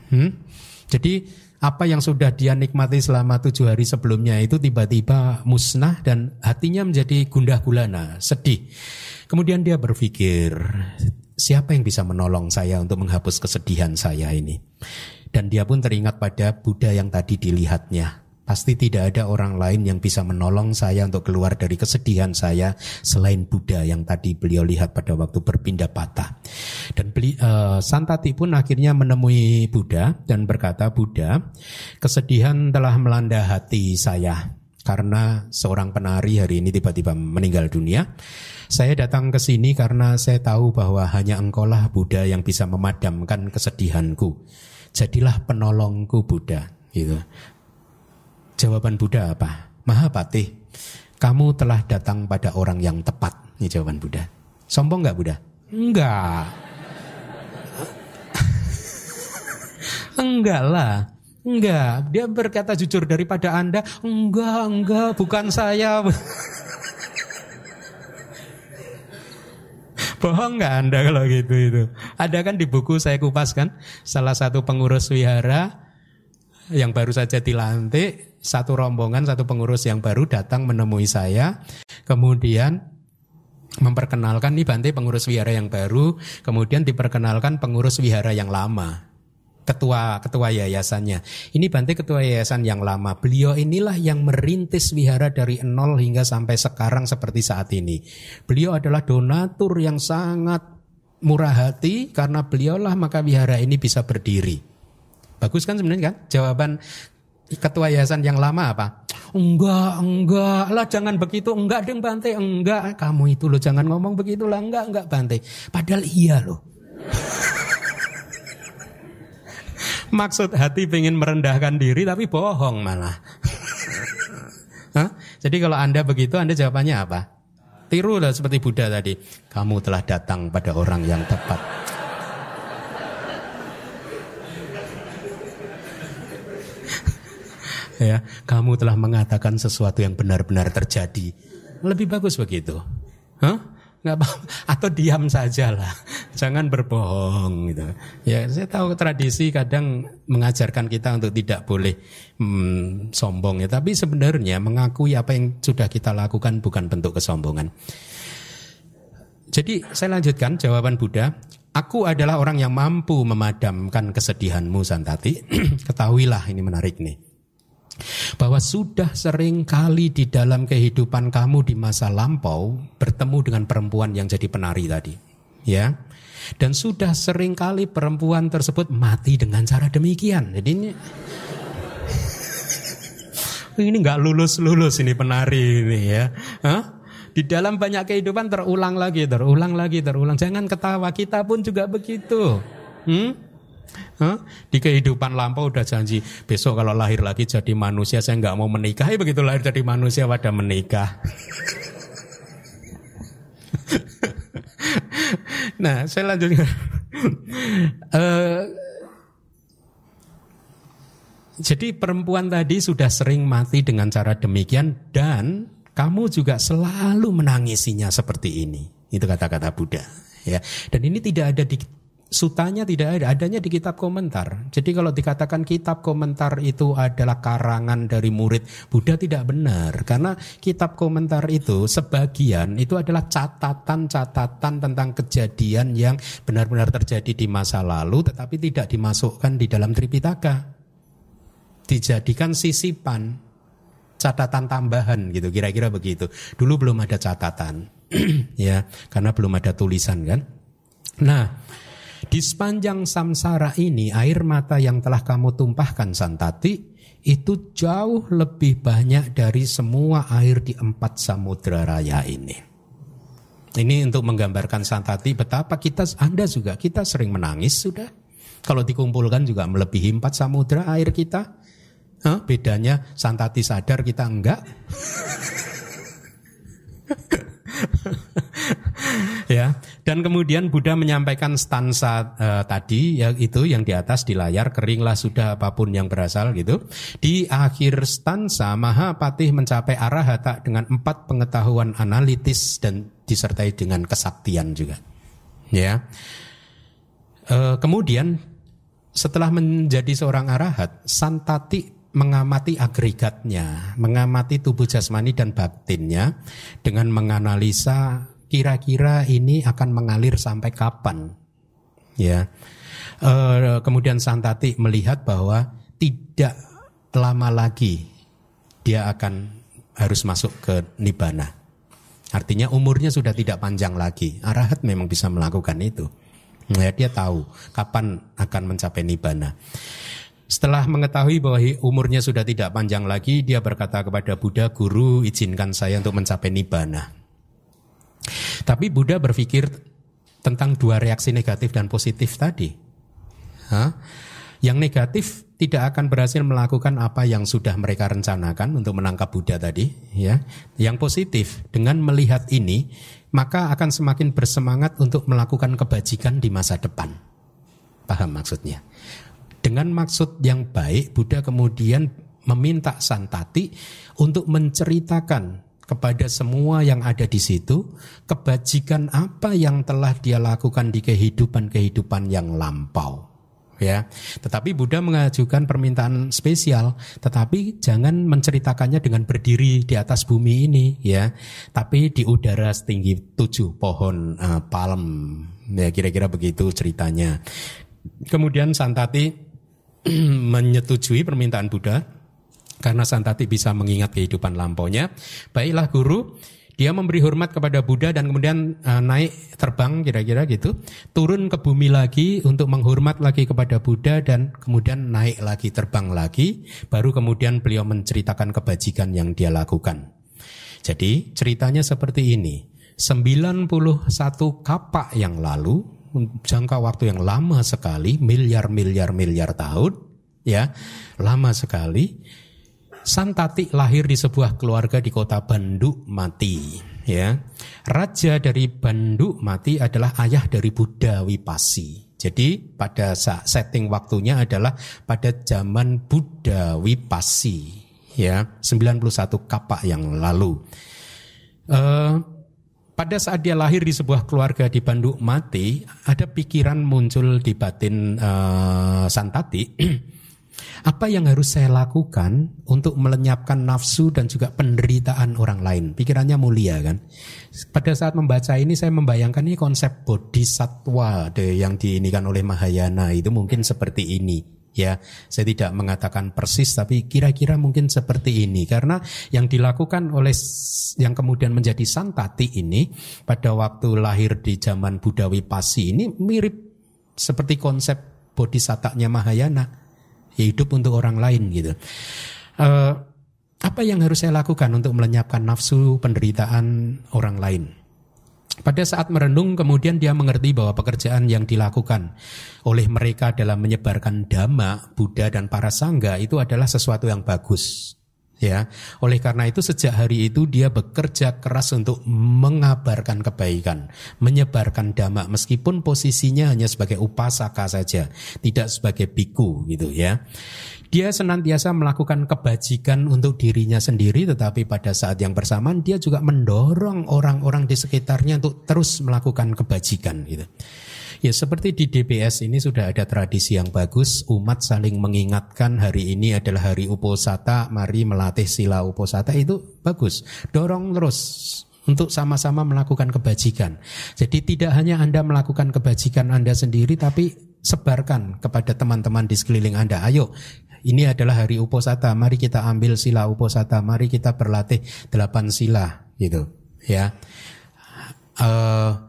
Hmm? Jadi apa yang sudah dia nikmati selama tujuh hari sebelumnya itu tiba-tiba musnah dan hatinya menjadi gundah gulana, sedih. Kemudian dia berpikir, siapa yang bisa menolong saya untuk menghapus kesedihan saya ini? Dan dia pun teringat pada Buddha yang tadi dilihatnya. Pasti tidak ada orang lain yang bisa menolong saya untuk keluar dari kesedihan saya selain Buddha yang tadi beliau lihat pada waktu berpindah patah. Dan beli, uh, Santati pun akhirnya menemui Buddha dan berkata, Buddha, kesedihan telah melanda hati saya. Karena seorang penari hari ini tiba-tiba meninggal dunia. Saya datang ke sini karena saya tahu bahwa hanya engkaulah Buddha yang bisa memadamkan kesedihanku. Jadilah penolongku Buddha, gitu. Jawaban Buddha apa? Mahapatih, kamu telah datang pada orang yang tepat. Ini jawaban Buddha. Sombong gak Buddha? Enggak. Enggak lah. Enggak, dia berkata jujur daripada Anda. Enggak, enggak, bukan saya. Bohong enggak Anda kalau gitu itu? Ada kan di buku saya kupas kan, salah satu pengurus wihara yang baru saja dilantik, satu rombongan, satu pengurus yang baru datang menemui saya. Kemudian memperkenalkan, nih Bante pengurus wihara yang baru, kemudian diperkenalkan pengurus wihara yang lama. ketua ketua yayasannya. Ini Bante ketua yayasan yang lama. Beliau inilah yang merintis wihara dari nol hingga sampai sekarang seperti saat ini. Beliau adalah donatur yang sangat murah hati, karena beliaulah maka wihara ini bisa berdiri. Bagus kan sebenarnya kan? Jawaban ketua yayasan yang lama apa? Enggak, enggak lah, jangan begitu. Enggak deng Bante, enggak. Kamu itu loh, jangan ngomong begitulah. Enggak, enggak Bante. Padahal iya loh. Maksud hati pengen merendahkan diri, tapi bohong malah. Hah? Jadi kalau Anda begitu, Anda jawabannya apa? Tiru lah seperti Buddha tadi. Kamu telah datang pada orang yang tepat. Ya, kamu telah mengatakan sesuatu yang benar-benar terjadi. Lebih bagus begitu. Hah? Nggak apa-apa. Atau diam sajalah. Jangan berbohong gitu. Ya, saya tahu tradisi kadang mengajarkan kita untuk tidak boleh hmm, sombong ya, tapi sebenarnya mengakui apa yang sudah kita lakukan bukan bentuk kesombongan. Jadi saya lanjutkan jawaban Buddha. Aku adalah orang yang mampu memadamkan kesedihanmu Santati. Ketahuilah, ini menarik nih, bahwa sudah sering kali di dalam kehidupan kamu di masa lampau bertemu dengan perempuan yang jadi penari tadi, ya. Dan sudah sering kali perempuan tersebut mati dengan cara demikian. Jadi ini ini nggak lulus-lulus ini penari ini ya. Hah? Di dalam banyak kehidupan terulang lagi, terulang lagi, terulang. Jangan ketawa, kita pun juga begitu. Hmm? Huh? Di kehidupan lampau udah janji, besok kalau lahir lagi jadi manusia saya gak mau menikah. Ya begitu lahir jadi manusia wadah menikah. Nah saya lanjutkan. uh, Jadi perempuan tadi sudah sering mati dengan cara demikian, dan kamu juga selalu menangisinya seperti ini. Itu kata-kata Buddha ya. Dan ini tidak ada di Sutanya, tidak ada, adanya di kitab komentar. Jadi kalau dikatakan kitab komentar itu adalah karangan dari murid Buddha, tidak benar. Karena kitab komentar itu sebagian itu adalah catatan-catatan tentang kejadian yang benar-benar terjadi di masa lalu, tetapi tidak dimasukkan di dalam Tripitaka. Dijadikan sisipan, catatan tambahan gitu, kira-kira begitu. Dulu belum ada catatan ya, karena belum ada tulisan kan. Nah, di sepanjang samsara ini, air mata yang telah kamu tumpahkan Santati itu jauh lebih banyak dari semua air di empat samudra raya ini. Ini untuk menggambarkan Santati betapa kita, Anda juga, kita sering menangis sudah. Kalau dikumpulkan juga melebihi empat samudra air kita. Hah, bedanya Santati sadar, kita enggak. Ya, dan kemudian Buddha menyampaikan stansa uh, tadi ya, itu yang di atas di layar, keringlah sudah apapun yang berasal gitu. Di akhir stansa Mahapatih mencapai arahata dengan empat pengetahuan analitis dan disertai dengan kesaktian juga. Ya. Uh, kemudian setelah menjadi seorang arahat, Santati mengamati agregatnya, mengamati tubuh jasmani dan batinnya dengan menganalisa kira-kira ini akan mengalir sampai kapan, ya. E, kemudian Santati melihat bahwa tidak lama lagi dia akan harus masuk ke Nibbana. Artinya umurnya sudah tidak panjang lagi. Arahat memang bisa melakukan itu. Ya, dia tahu kapan akan mencapai Nibbana. Setelah mengetahui bahwa umurnya sudah tidak panjang lagi, dia berkata kepada Buddha, Guru, izinkan saya untuk mencapai Nibbana. Tapi Buddha berpikir tentang dua reaksi negatif dan positif tadi. Hah? Yang negatif tidak akan berhasil melakukan apa yang sudah mereka rencanakan untuk menangkap Buddha tadi, ya. Yang positif, dengan melihat ini, maka akan semakin bersemangat untuk melakukan kebajikan di masa depan. Paham maksudnya? Dengan maksud yang baik, Buddha kemudian meminta Santati untuk menceritakan kepada semua yang ada di situ kebajikan apa yang telah dia lakukan di kehidupan-kehidupan yang lampau. Ya. Tetapi Buddha mengajukan permintaan spesial, tetapi jangan menceritakannya dengan berdiri di atas bumi ini, ya. Tapi di udara setinggi tujuh pohon uh, palem. Ya, kira-kira begitu ceritanya. Kemudian Santati menyetujui permintaan Buddha karena Santati bisa mengingat kehidupan lampaunya. Baiklah guru, dia memberi hormat kepada Buddha dan kemudian uh, naik terbang kira-kira gitu, turun ke bumi lagi untuk menghormat lagi kepada Buddha dan kemudian naik lagi, terbang lagi, baru kemudian beliau menceritakan kebajikan yang dia lakukan. Jadi ceritanya seperti ini, sembilan puluh satu kapak yang lalu, jangka waktu yang lama sekali, miliar-miliar-miliar tahun, ya, lama sekali, Santati lahir di sebuah keluarga di kota Bandhumatī, ya. Raja dari Bandhumatī adalah ayah dari Buddha Vipassī. Jadi pada saat setting waktunya adalah pada zaman Buddha Vipassī, ya, sembilan puluh satu kapak yang lalu. Uh, pada saat dia lahir di sebuah keluarga di Bandhumatī, ada pikiran muncul di batin uh, Santati. Apa yang harus saya lakukan untuk melenyapkan nafsu dan juga penderitaan orang lain? Pikirannya mulia kan. Pada saat membaca ini saya membayangkan ini konsep bodhisattva yang diinikan oleh Mahayana itu mungkin seperti ini. Ya, saya tidak mengatakan persis tapi kira-kira mungkin seperti ini, karena yang dilakukan oleh yang kemudian menjadi Santati ini pada waktu lahir di zaman Buddha Vipassī ini mirip seperti konsep bodhisattanya Mahayana. Hidup untuk orang lain gitu. Uh, apa yang harus saya lakukan untuk melenyapkan nafsu penderitaan orang lain? Pada saat merenung kemudian dia mengerti bahwa pekerjaan yang dilakukan oleh mereka dalam menyebarkan Dhamma, Buddha dan para Sangha itu adalah sesuatu yang bagus. Ya, oleh karena itu sejak hari itu dia bekerja keras untuk mengabarkan kebaikan, menyebarkan Dhamma meskipun posisinya hanya sebagai upasaka saja, tidak sebagai biku gitu ya. Dia senantiasa melakukan kebajikan untuk dirinya sendiri, tetapi pada saat yang bersamaan dia juga mendorong orang-orang di sekitarnya untuk terus melakukan kebajikan gitu. Ya, seperti di D B S ini sudah ada tradisi yang bagus, umat saling mengingatkan hari ini adalah hari Uposatha, mari melatih sila Uposatha, itu bagus. Dorong terus untuk sama-sama melakukan kebajikan. Jadi tidak hanya Anda melakukan kebajikan Anda sendiri, tapi sebarkan kepada teman-teman di sekeliling Anda. Ayo, ini adalah hari Uposatha, mari kita ambil sila Uposatha, mari kita berlatih delapan sila gitu, ya. Uh,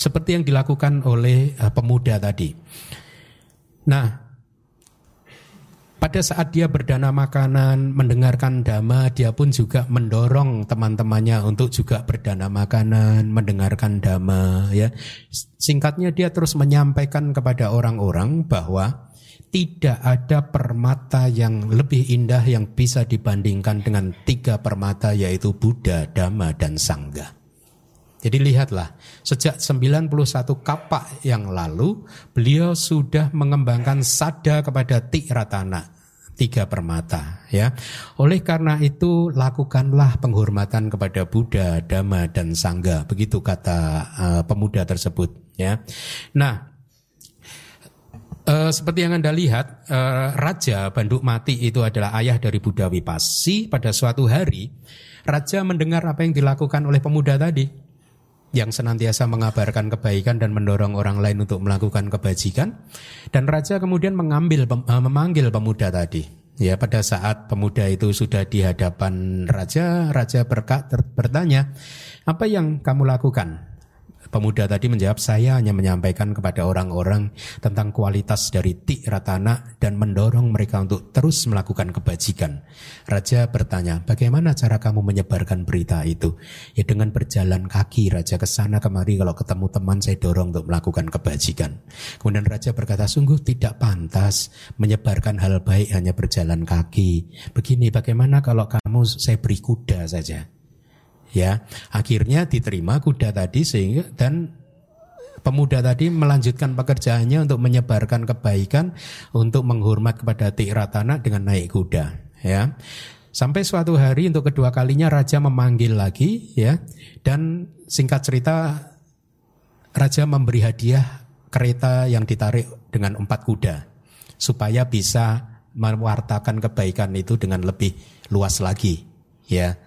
Seperti yang dilakukan oleh uh, pemuda tadi. Nah, pada saat dia berdana makanan, mendengarkan Dhamma, dia pun juga mendorong teman-temannya untuk juga berdana makanan, mendengarkan Dhamma. Ya. Singkatnya dia terus menyampaikan kepada orang-orang bahwa tidak ada permata yang lebih indah yang bisa dibandingkan dengan tiga permata yaitu Buddha, Dhamma, dan Sangha. Jadi lihatlah, sejak sembilan puluh satu kapak yang lalu, beliau sudah mengembangkan sada kepada tiratana, tiga permata. Ya. Oleh karena itu, lakukanlah penghormatan kepada Buddha, Dhamma, dan Sangha. Begitu kata uh, pemuda tersebut. Ya. Nah, Uh, seperti yang Anda lihat, uh, Raja Bandhumatī itu adalah ayah dari Buddha Vipassī. Pada suatu hari, Raja mendengar apa yang dilakukan oleh pemuda tadi, yang senantiasa mengabarkan kebaikan dan mendorong orang lain untuk melakukan kebajikan. Dan Raja kemudian mengambil, uh, memanggil pemuda tadi. Ya, pada saat pemuda itu sudah di hadapan Raja, Raja berkat, bertanya, apa yang kamu lakukan? Pemuda tadi menjawab, saya hanya menyampaikan kepada orang-orang tentang kualitas dari ti ratana dan mendorong mereka untuk terus melakukan kebajikan. Raja bertanya, bagaimana cara kamu menyebarkan berita itu? Ya dengan berjalan kaki, Raja kesana kemari, kalau ketemu teman saya dorong untuk melakukan kebajikan. Kemudian Raja berkata, sungguh tidak pantas menyebarkan hal baik hanya berjalan kaki. Begini, bagaimana kalau kamu saya beri kuda saja? Ya, akhirnya diterima kuda tadi sehingga dan pemuda tadi melanjutkan pekerjaannya untuk menyebarkan kebaikan, untuk menghormat kepada tiratana dengan naik kuda. Ya, sampai suatu hari untuk kedua kalinya Raja memanggil lagi, ya, dan singkat cerita Raja memberi hadiah kereta yang ditarik dengan empat kuda supaya bisa mewartakan kebaikan itu dengan lebih luas lagi. Ya.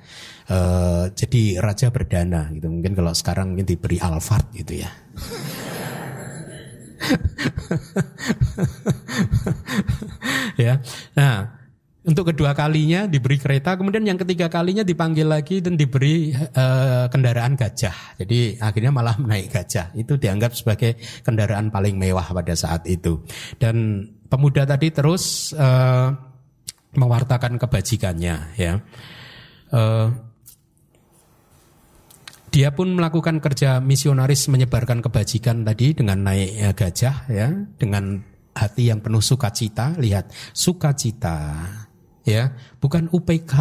Uh, jadi Raja berdana gitu. Mungkin kalau sekarang mungkin diberi Alphard gitu ya. Ya. Nah, untuk kedua kalinya diberi kereta, kemudian yang ketiga kalinya dipanggil lagi dan diberi e, kendaraan gajah. Jadi akhirnya malah naik gajah. Itu dianggap sebagai kendaraan paling mewah pada saat itu. Dan pemuda tadi terus e, mewartakan kebajikannya. Ya, e, dia pun melakukan kerja misionaris menyebarkan kebajikan tadi dengan naik gajah, ya, dengan hati yang penuh sukacita. Lihat, sukacita. Ya, bukan U P K,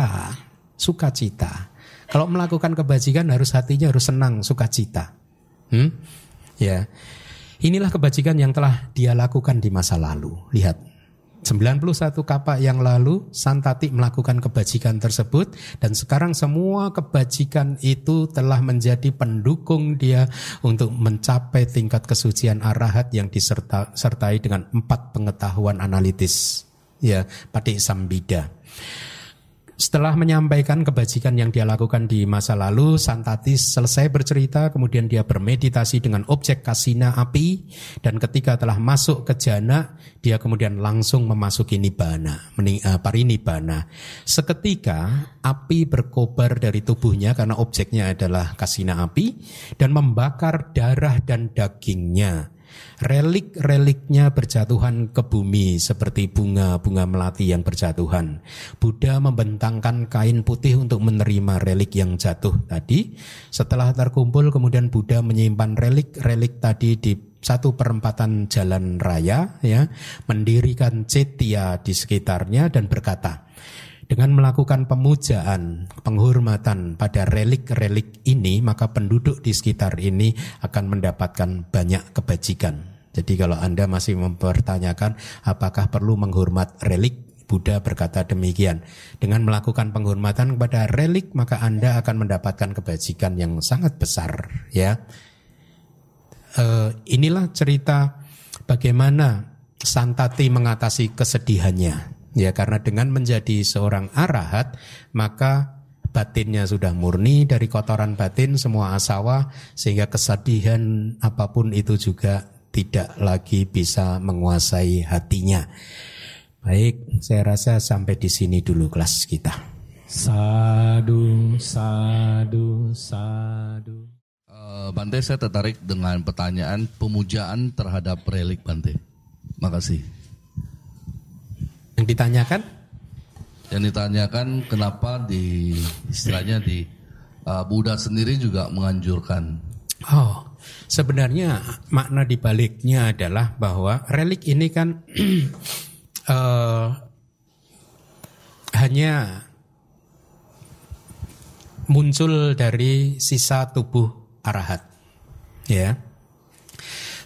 sukacita. Kalau melakukan kebajikan harus hatinya harus senang, sukacita. Hmm? Ya. Inilah kebajikan yang telah dia lakukan di masa lalu. Lihat, sembilan puluh satu kapak yang lalu Santati melakukan kebajikan tersebut, dan sekarang semua kebajikan itu telah menjadi pendukung dia untuk mencapai tingkat kesucian arahat yang disertai dengan empat pengetahuan analitis, ya, patik sambida. Setelah menyampaikan kebajikan yang dia lakukan di masa lalu, Santati selesai bercerita, kemudian dia bermeditasi dengan objek kasina api, dan ketika telah masuk ke jana, dia kemudian langsung memasuki nibbana, parinibbana. Seketika api berkobar dari tubuhnya karena objeknya adalah kasina api dan membakar darah dan dagingnya. Relik-reliknya berjatuhan ke bumi seperti bunga-bunga melati yang berjatuhan. Buddha membentangkan kain putih untuk menerima relik yang jatuh tadi. Setelah terkumpul, kemudian Buddha menyimpan relik-relik tadi di satu perempatan jalan raya, ya, mendirikan cetia di sekitarnya dan berkata, dengan melakukan pemujaan, penghormatan pada relik-relik ini, maka penduduk di sekitar ini akan mendapatkan banyak kebajikan. Jadi kalau Anda masih mempertanyakan apakah perlu menghormat relik, Buddha berkata demikian. Dengan melakukan penghormatan kepada relik, maka Anda akan mendapatkan kebajikan yang sangat besar. Ya, e, inilah cerita bagaimana Santati mengatasi kesedihannya. Ya, karena dengan menjadi seorang arahat, maka batinnya sudah murni dari kotoran batin semua asawa, sehingga kesedihan apapun itu juga tidak lagi bisa menguasai hatinya. Baik, saya rasa sampai di sini dulu kelas kita. Sadu, sadu, sadu. Uh, Bante, saya tertarik dengan pertanyaan pemujaan terhadap relik, Bante. Makasih. Yang ditanyakan? Yang ditanyakan kenapa di istilahnya di uh, Buddha sendiri juga menganjurkan. Oh, sebenarnya makna dibaliknya adalah bahwa relik ini kan uh, hanya muncul dari sisa tubuh arahat. Ya.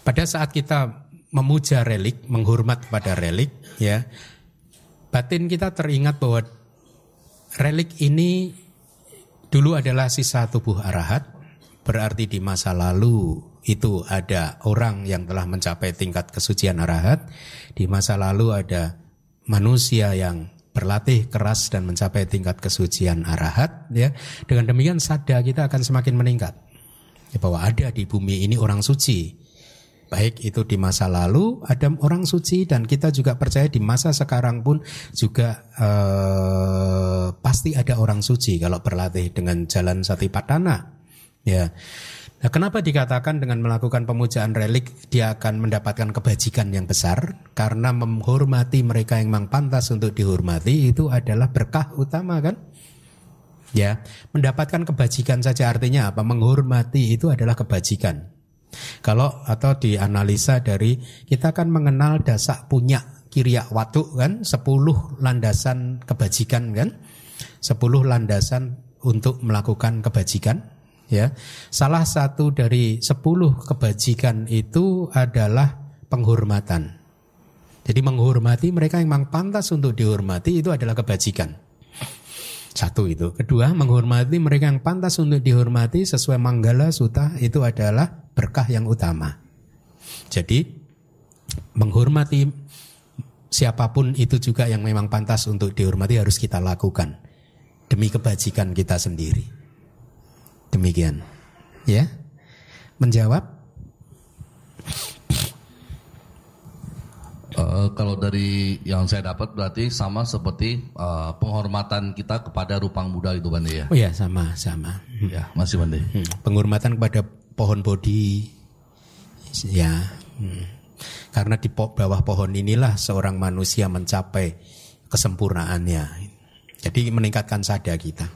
Pada saat kita memuja relik, menghormat pada relik, ya, batin kita teringat bahwa relik ini dulu adalah sisa tubuh arahat. Berarti di masa lalu itu ada orang yang telah mencapai tingkat kesucian arahat. Di masa lalu ada manusia yang berlatih keras dan mencapai tingkat kesucian arahat. Ya. Dengan demikian sadar kita akan semakin meningkat. Ya, bahwa ada di bumi ini orang suci. Baik itu di masa lalu ada orang suci, dan kita juga percaya di masa sekarang pun juga eh, pasti ada orang suci kalau berlatih dengan jalan Satipaṭṭhāna. Ya. Nah, kenapa dikatakan dengan melakukan pemujaan relik dia akan mendapatkan kebajikan yang besar? Karena menghormati mereka yang memang pantas untuk dihormati itu adalah berkah utama, kan? Ya, mendapatkan kebajikan saja artinya apa? Menghormati itu adalah kebajikan. Kalau atau dianalisa dari kita kan mengenal dasak punya kiriak watu, kan, sepuluh landasan kebajikan, kan, sepuluh landasan untuk melakukan kebajikan, ya. Salah satu dari sepuluh kebajikan itu adalah penghormatan. Jadi menghormati mereka yang memang pantas untuk dihormati itu adalah kebajikan. Satu itu. Kedua, menghormati mereka yang pantas untuk dihormati sesuai Manggala Suta itu adalah berkah yang utama. Jadi menghormati siapapun itu juga yang memang pantas untuk dihormati harus kita lakukan demi kebajikan kita sendiri. Demikian. Ya. Menjawab? Uh, kalau dari yang saya dapat berarti sama seperti uh, penghormatan kita kepada Rupang Buddha itu Bande ya? Oh ya sama, sama. Hmm. Ya masih Bande. Hmm. Penghormatan kepada pohon bodhi ya. Hmm. Karena di po- bawah pohon inilah seorang manusia mencapai kesempurnaannya. Jadi meningkatkan sadar kita.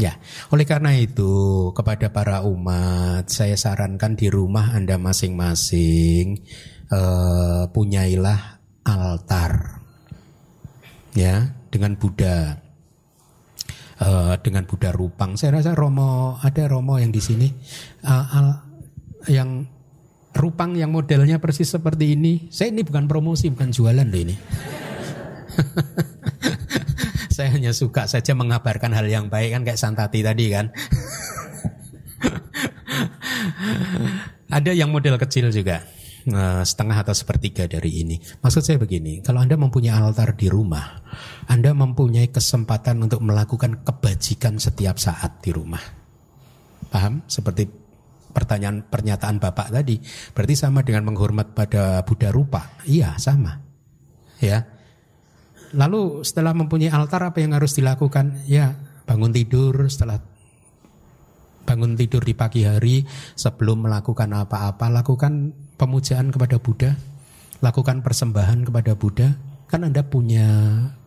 Ya, oleh karena itu kepada para umat saya sarankan di rumah Anda masing-masing eh, punyailah altar, ya, dengan Buddha, eh, dengan Buddha Rupang. Saya rasa Romo ada Romo yang di sini, eh, al, yang Rupang yang modelnya persis seperti ini. Saya ini bukan promosi, bukan jualan loh ini. Saya hanya suka saja mengabarkan hal yang baik kan kayak Santati tadi kan. Ada yang model kecil juga, setengah atau sepertiga dari ini. Maksud saya begini, kalau Anda mempunyai altar di rumah, Anda mempunyai kesempatan untuk melakukan kebajikan setiap saat di rumah. Paham? Seperti pertanyaan pernyataan Bapak tadi, berarti sama dengan menghormat pada Buddha Rupa. Iya, sama. Ya. Lalu setelah mempunyai altar apa yang harus dilakukan? Ya, bangun tidur, setelah bangun tidur di pagi hari, sebelum melakukan apa-apa, lakukan pemujaan kepada Buddha, lakukan persembahan kepada Buddha. Kan Anda punya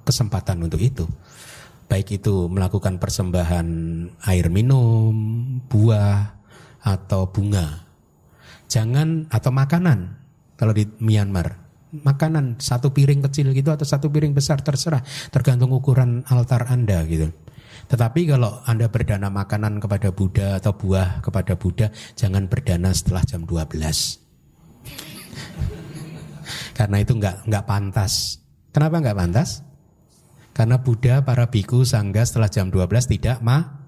kesempatan untuk itu. Baik itu melakukan persembahan air minum, buah, atau bunga. Jangan, atau makanan kalau di Myanmar. Makanan satu piring kecil gitu atau satu piring besar terserah, tergantung ukuran altar Anda gitu. Tetapi kalau Anda berdana makanan kepada Buddha atau buah kepada Buddha, jangan berdana setelah jam dua belas. Karena itu enggak enggak pantas. Kenapa enggak pantas? Karena Buddha, para biku, sangga setelah jam dua belas tidak ma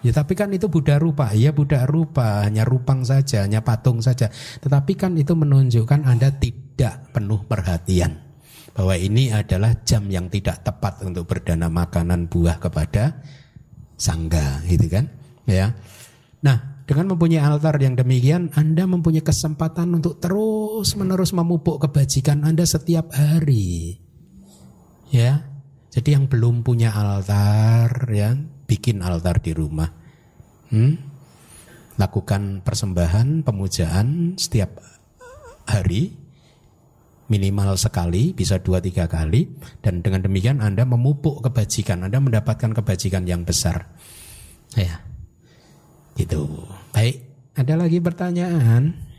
Ya tapi kan itu Buddha Rupa, ya Buddha Rupa, hanya rupang saja, hanya patung saja. Tetapi kan itu menunjukkan Anda tidak penuh perhatian. Bahwa ini adalah jam yang tidak tepat untuk berdana makanan buah kepada sangga, gitu kan? Ya. Nah, dengan mempunyai altar yang demikian, Anda mempunyai kesempatan untuk terus-menerus memupuk kebajikan Anda setiap hari. Ya. Jadi yang belum punya altar, ya, bikin altar di rumah, hmm? lakukan persembahan, pemujaan setiap hari, minimal sekali, bisa dua tiga kali, dan dengan demikian Anda memupuk kebajikan, Anda mendapatkan kebajikan yang besar, ya, gitu. Baik, ada lagi pertanyaan?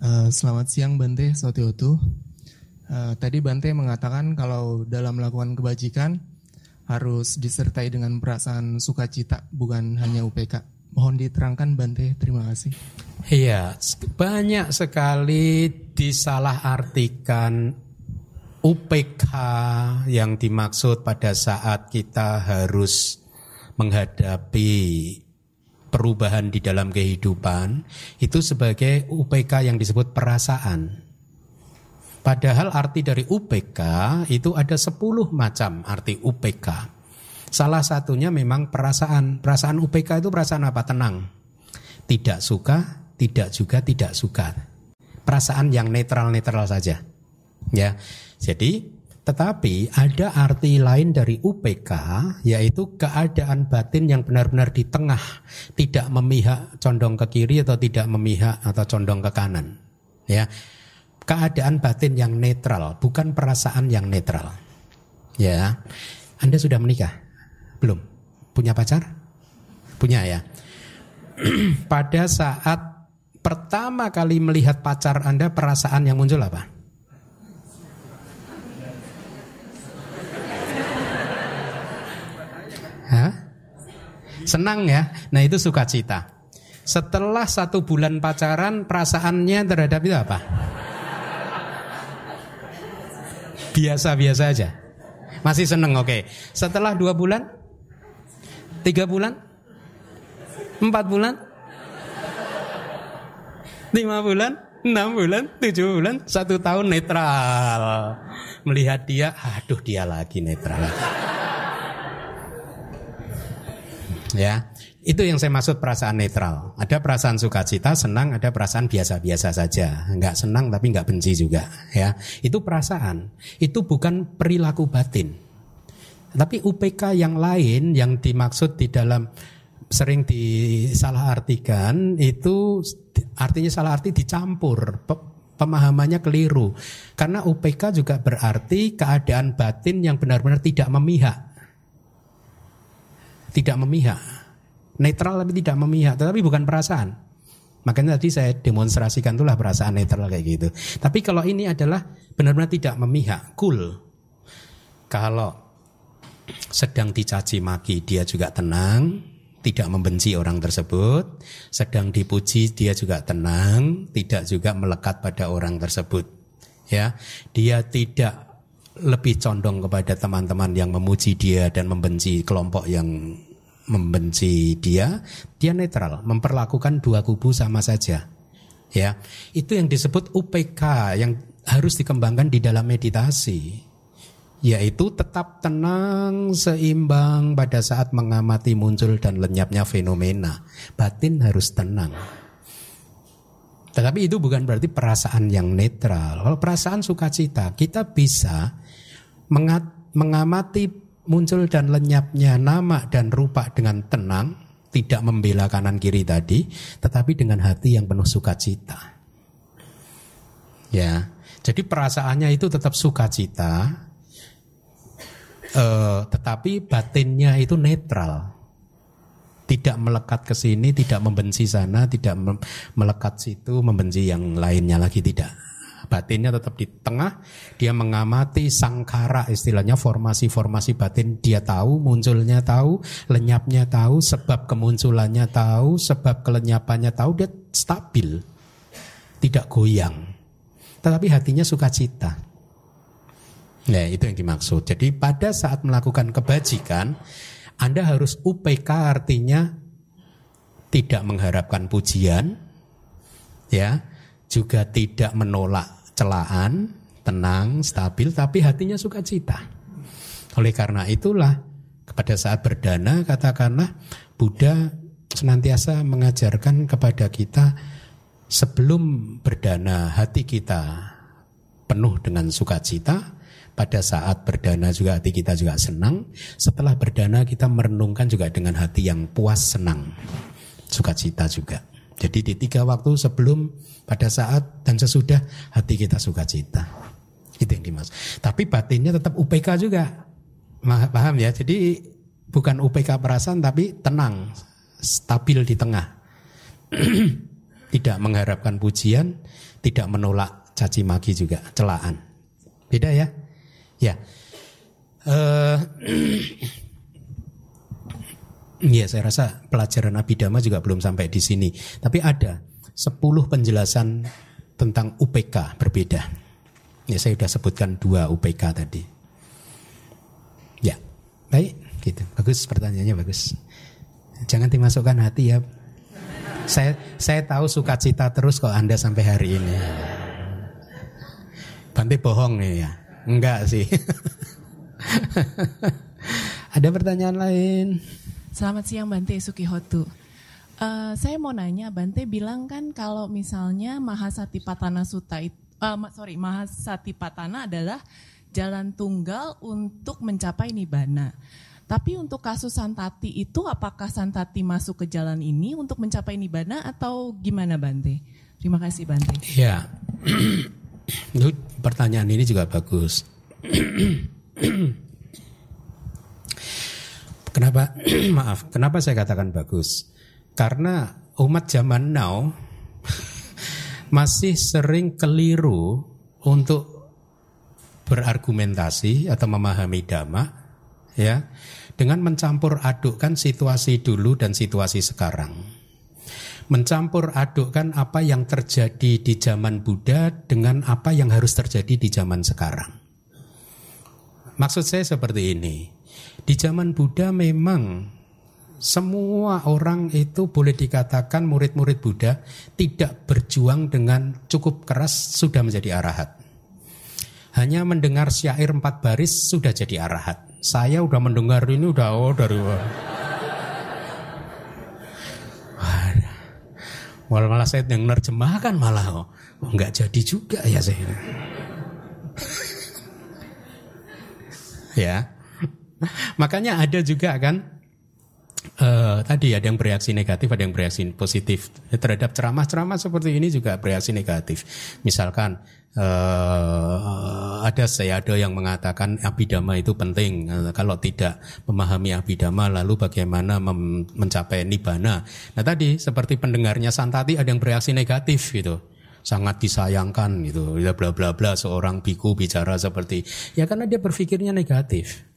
Uh, selamat siang Bante Sotiotu. Uh, tadi Bante mengatakan kalau dalam melakukan kebajikan harus disertai dengan perasaan sukacita, bukan hanya U P K. Mohon diterangkan Bante, terima kasih. Iya, banyak sekali disalahartikan U P K yang dimaksud pada saat kita harus menghadapi perubahan di dalam kehidupan, itu sebagai U P K yang disebut perasaan. Padahal arti dari U P K itu ada sepuluh macam arti U P K. Salah satunya memang perasaan. Perasaan U P K itu perasaan apa? Tenang. Tidak suka, tidak juga tidak suka. Perasaan yang netral-netral saja. Ya. Jadi, tetapi ada arti lain dari U P K, yaitu keadaan batin yang benar-benar di tengah, tidak memihak condong ke kiri atau tidak memihak atau condong ke kanan. Ya. Keadaan batin yang netral, bukan perasaan yang netral. Ya, Anda sudah menikah? Belum? Punya pacar? Punya ya? Pada saat pertama kali melihat pacar Anda, perasaan yang muncul apa? Hah? Senang ya? Nah itu sukacita. Setelah satu bulan pacaran, perasaannya terhadap itu apa? Biasa-biasa aja. Masih seneng, oke. Okay. Setelah dua bulan, tiga bulan, empat bulan, lima bulan, enam bulan, tujuh bulan, satu tahun netral. Melihat dia, aduh dia lagi netral. Ya, Itu yang saya maksud perasaan netral. Ada perasaan sukacita, senang, ada perasaan biasa-biasa saja. Enggak senang tapi enggak benci juga, ya. Itu perasaan. Itu bukan perilaku batin. Tapi U P K yang lain yang dimaksud di dalam sering disalahartikan itu artinya salah arti dicampur. Pemahamannya keliru. Karena U P K juga berarti keadaan batin yang benar-benar tidak memihak. Tidak memihak. Netral tapi tidak memihak, tetapi bukan perasaan. Makanya tadi saya demonstrasikan itulah perasaan netral kayak gitu. Tapi kalau ini adalah benar-benar tidak memihak, cool. Kalau sedang dicaci maki dia juga tenang, tidak membenci orang tersebut. Sedang dipuji dia juga tenang, tidak juga melekat pada orang tersebut. Ya, dia tidak lebih condong kepada teman-teman yang memuji dia dan membenci kelompok yang membenci dia, dia netral, memperlakukan dua kubu sama saja. Ya, itu yang disebut U P K yang harus dikembangkan di dalam meditasi, yaitu tetap tenang, seimbang pada saat mengamati muncul dan lenyapnya fenomena. Batin harus tenang. Tetapi itu bukan berarti perasaan yang netral. Kalau perasaan sukacita, kita bisa mengat- mengamati muncul dan lenyapnya nama dan rupa dengan tenang, tidak membela kanan kiri tadi, tetapi dengan hati yang penuh sukacita. Ya, jadi perasaannya itu tetap sukacita, eh, tetapi batinnya itu netral, tidak melekat ke sini, tidak membenci sana, tidak melekat situ, membenci yang lainnya lagi tidak. Batinnya tetap di tengah, dia mengamati sangkara, istilahnya formasi-formasi batin, dia tahu, munculnya tahu, lenyapnya tahu, sebab kemunculannya tahu, sebab kelenyapannya tahu, dia stabil, tidak goyang. Tetapi hatinya sukacita. Nah, itu yang dimaksud. Jadi pada saat melakukan kebajikan, Anda harus U P K, artinya tidak mengharapkan pujian, ya, juga tidak menolak celaan, tenang, stabil, tapi hatinya sukacita. Oleh karena itulah, pada saat berdana, katakanlah Buddha senantiasa mengajarkan kepada kita, sebelum berdana hati kita penuh dengan sukacita, pada saat berdana juga hati kita juga senang, setelah berdana kita merenungkan juga dengan hati yang puas, senang, sukacita juga. Jadi di tiga waktu, sebelum, pada saat, dan sesudah, hati kita sukacita. Itu yang dimaksud. Tapi batinnya tetap U P K juga. Paham ya? Jadi bukan U P K perasaan tapi tenang, stabil di tengah. Tidak mengharapkan pujian, tidak menolak caci maki juga, celaan. Beda ya? Ya. Uh, Iya, saya rasa pelajaran Abhidhamma juga belum sampai di sini. Tapi ada sepuluh penjelasan tentang U P K berbeda. Ya, saya sudah sebutkan dua U P K tadi. Ya, baik, gitu. Bagus, pertanyaannya bagus. Jangan dimasukkan hati ya. Saya saya tahu sukacita terus kalau Anda sampai hari ini. Bante bohong nih ya. Enggak sih. Ada pertanyaan lain? Selamat siang Bante Sukihotu. Uh, saya mau nanya, Bante bilang kan kalau misalnya Mahāsatipaṭṭhāna Sutta, uh, sorry Mahāsatipaṭṭhāna adalah jalan tunggal untuk mencapai Nibbana. Tapi untuk kasus Santati itu, apakah Santati masuk ke jalan ini untuk mencapai Nibbana atau gimana Bante? Terima kasih Bante. Ya, pertanyaan ini juga bagus. Kenapa? Maaf, kenapa saya katakan bagus? Karena umat zaman now masih sering keliru untuk berargumentasi atau memahami Dhamma, ya, dengan mencampur adukkan situasi dulu dan situasi sekarang. Mencampur adukkan apa yang terjadi di zaman Buddha dengan apa yang harus terjadi di zaman sekarang. Maksud saya seperti ini. Di zaman Buddha memang semua orang itu boleh dikatakan murid-murid Buddha tidak berjuang dengan cukup keras sudah menjadi arahat. Hanya mendengar syair empat baris sudah jadi arahat. Saya udah mendengar ini udah oh dari Walau malah saya yang nerjemahkan malah, oh, nggak jadi juga ya saya. Ya, makanya ada juga kan uh, tadi ada yang bereaksi negatif, ada yang bereaksi positif terhadap ceramah-ceramah seperti ini juga bereaksi negatif. Misalkan uh, ada saya ada yang mengatakan Abhidhamma itu penting. Uh, kalau tidak memahami Abhidhamma, lalu bagaimana mem- mencapai Nibbana? Nah tadi seperti pendengarnya Santati ada yang bereaksi negatif gitu. Sangat disayangkan gitu, bla bla bla, seorang biku bicara seperti, ya karena dia berpikirnya negatif.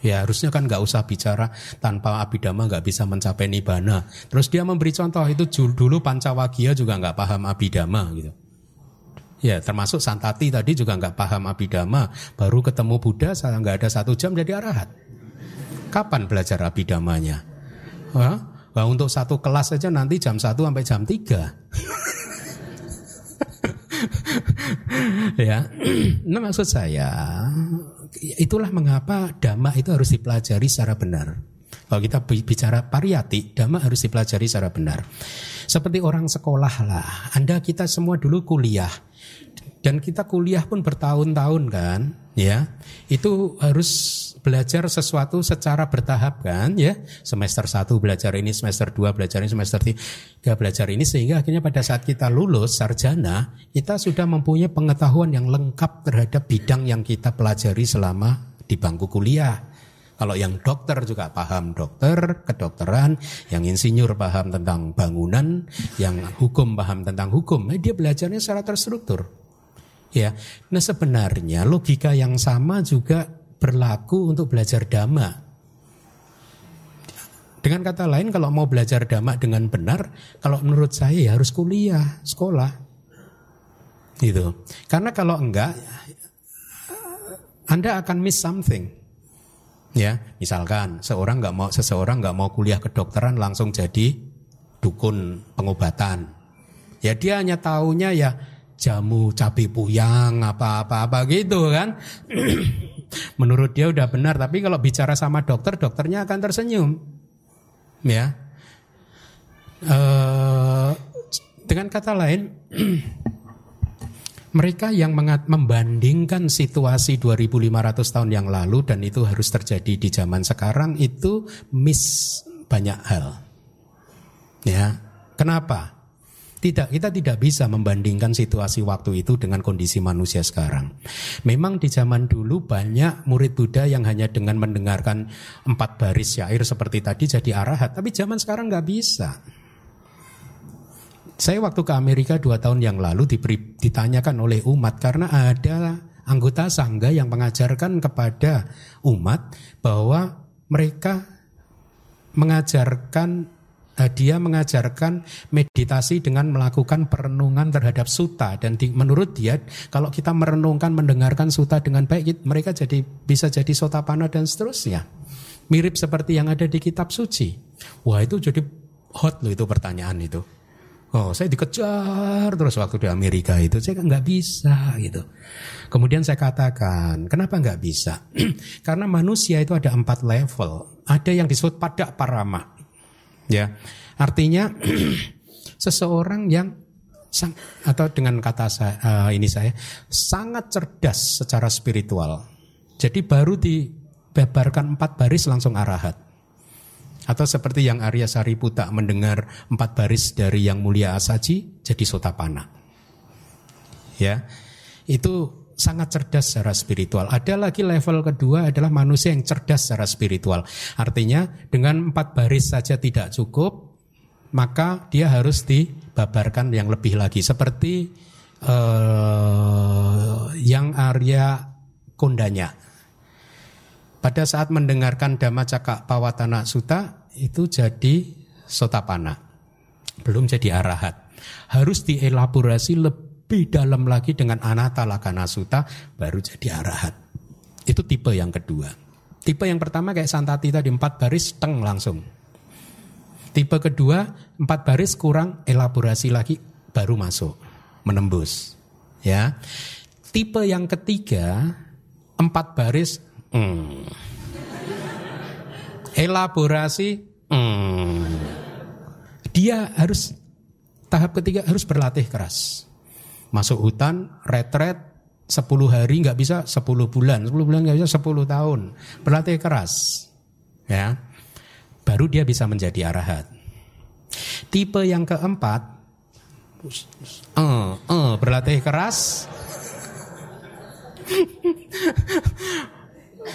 Ya harusnya kan gak usah bicara, tanpa Abhidhamma gak bisa mencapai Nibbana. Terus dia memberi contoh itu dulu Pancawagia juga gak paham Abhidhamma gitu. Ya termasuk Santati tadi juga gak paham Abhidhamma, baru ketemu Buddha gak ada satu jam jadi arahat. Kapan belajar Abhidhammanya? Hah? Nah, untuk satu kelas saja nanti jam satu sampai jam tiga. Ya, nah maksud saya itulah mengapa Dhamma itu harus dipelajari secara benar. Kalau kita bicara pariyati, Dhamma harus dipelajari secara benar. Seperti orang sekolah lah, Anda kita semua dulu kuliah, dan kita kuliah pun bertahun-tahun kan, ya. Itu harus belajar sesuatu secara bertahap kan, ya. Semester satu belajar ini, semester dua belajar ini, semester tiga belajar ini, sehingga akhirnya pada saat kita lulus sarjana, kita sudah mempunyai pengetahuan yang lengkap terhadap bidang yang kita pelajari selama di bangku kuliah. Kalau yang dokter juga paham dokter, kedokteran, yang insinyur paham tentang bangunan, yang hukum paham tentang hukum. Nah, dia belajarnya secara terstruktur. Ya. Nah, sebenarnya logika yang sama juga berlaku untuk belajar Dhamma. Dengan kata lain, kalau mau belajar Dhamma dengan benar, kalau menurut saya ya harus kuliah, sekolah, gitu. Karena kalau enggak, Anda akan miss something. Ya, misalkan seorang enggak mau, seseorang enggak mau kuliah kedokteran langsung jadi dukun pengobatan. Ya dia hanya taunya ya jamu cabai puyang apa-apa-apa gitu kan. Menurut dia udah benar, tapi kalau bicara sama dokter, dokternya akan tersenyum, ya. E, dengan kata lain, mereka yang mengat- membandingkan situasi dua ribu lima ratus tahun yang lalu dan itu harus terjadi di zaman sekarang itu miss banyak hal, ya. Kenapa? Tidak, kita tidak bisa membandingkan situasi waktu itu dengan kondisi manusia sekarang. Memang di zaman dulu banyak murid Buddha yang hanya dengan mendengarkan empat baris syair seperti tadi jadi arahat. Tapi zaman sekarang gak bisa. Saya waktu ke Amerika dua tahun yang lalu diberi, ditanyakan oleh umat, karena ada anggota Sangha yang mengajarkan kepada umat bahwa mereka mengajarkan dia mengajarkan meditasi dengan melakukan perenungan terhadap suta, dan di, menurut dia kalau kita merenungkan mendengarkan suta dengan baik, mereka jadi bisa jadi sotapana dan seterusnya. Mirip seperti yang ada di kitab suci. Wah, itu jadi hot loh itu pertanyaan itu. Oh, saya dikejar terus waktu di Amerika itu, saya nggak bisa gitu. Kemudian saya katakan, kenapa nggak bisa? Karena manusia itu ada empat level. Ada yang disebut pada parama. Ya, artinya seseorang yang sang, atau dengan kata saya, uh, ini saya sangat cerdas secara spiritual. Jadi baru dibebarkan empat baris langsung arahat. Atau seperti yang Arya Sariputa mendengar empat baris dari Yang Mulia Asaji jadi Sotapana. Ya, itu sangat cerdas secara spiritual. Ada lagi level kedua adalah manusia yang cerdas secara spiritual. Artinya dengan empat baris saja tidak cukup, maka dia harus dibabarkan yang lebih lagi. Seperti uh, yang Arya Kondanya. Pada saat mendengarkan Dhamma Cakak Pawatana Sutta itu jadi Sotapana. Belum jadi arahat. Harus dielaborasi lebih lebih dalam lagi dengan Anata Lakana Sutta baru jadi arahat. Itu tipe yang kedua. Tipe yang pertama kayak Santati tadi empat baris teng langsung. Tipe kedua empat baris kurang elaborasi lagi baru masuk menembus. Ya. Tipe yang ketiga empat baris mm. elaborasi mm. dia harus tahap ketiga harus berlatih keras. Masuk hutan, retret sepuluh hari nggak bisa, sepuluh bulan, sepuluh bulan nggak bisa, sepuluh tahun berlatih keras, ya. Baru dia bisa menjadi arahat. Tipe yang keempat, uh, uh, berlatih keras,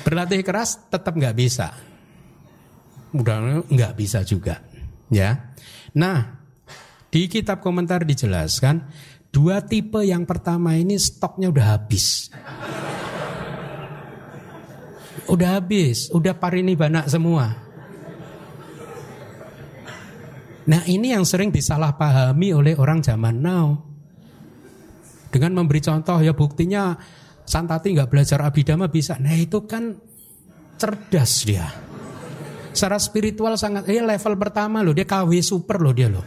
berlatih keras tetap nggak bisa, udah nggak bisa juga, ya. Nah, di kitab komentar dijelaskan. Dua tipe yang pertama ini stoknya udah habis. Udah habis, udah parinibbana semua. Nah, ini yang sering disalahpahami oleh orang zaman now. Dengan memberi contoh, ya buktinya Santati gak belajar Abhidhamma bisa. Nah, itu kan cerdas dia. Secara spiritual sangat, eh level pertama loh, dia K W super loh dia loh.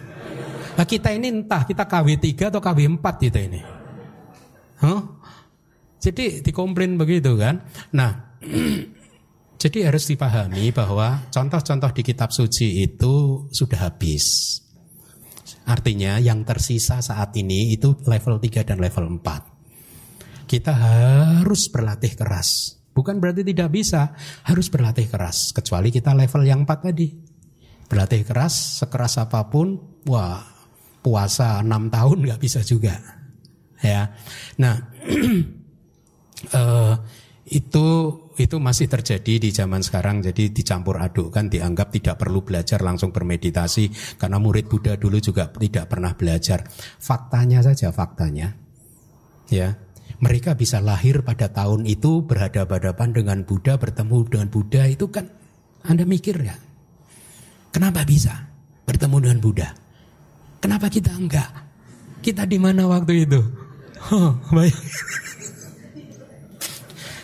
Nah, kita ini entah kita K W tiga atau K W empat kita ini. Huh? Jadi dikomplain begitu kan. Nah, jadi harus dipahami bahwa contoh-contoh di kitab suci itu sudah habis. Artinya yang tersisa saat ini itu level tiga dan level empat. Kita harus berlatih keras. Bukan berarti tidak bisa, harus berlatih keras. Kecuali kita level yang empat tadi. Berlatih keras, sekeras apapun, wah. Puasa enam tahun nggak bisa juga, ya. Nah, uh, itu itu masih terjadi di zaman sekarang. Jadi dicampur aduk kan, dianggap tidak perlu belajar langsung bermeditasi karena murid Buddha dulu juga tidak pernah belajar. Faktanya saja faktanya, ya. Mereka bisa lahir pada tahun itu berhadapan-hadapan dengan Buddha, bertemu dengan Buddha itu kan. Anda mikir ya, kenapa bisa bertemu dengan Buddha? Kenapa kita enggak? Kita di mana waktu itu? Huh, baik.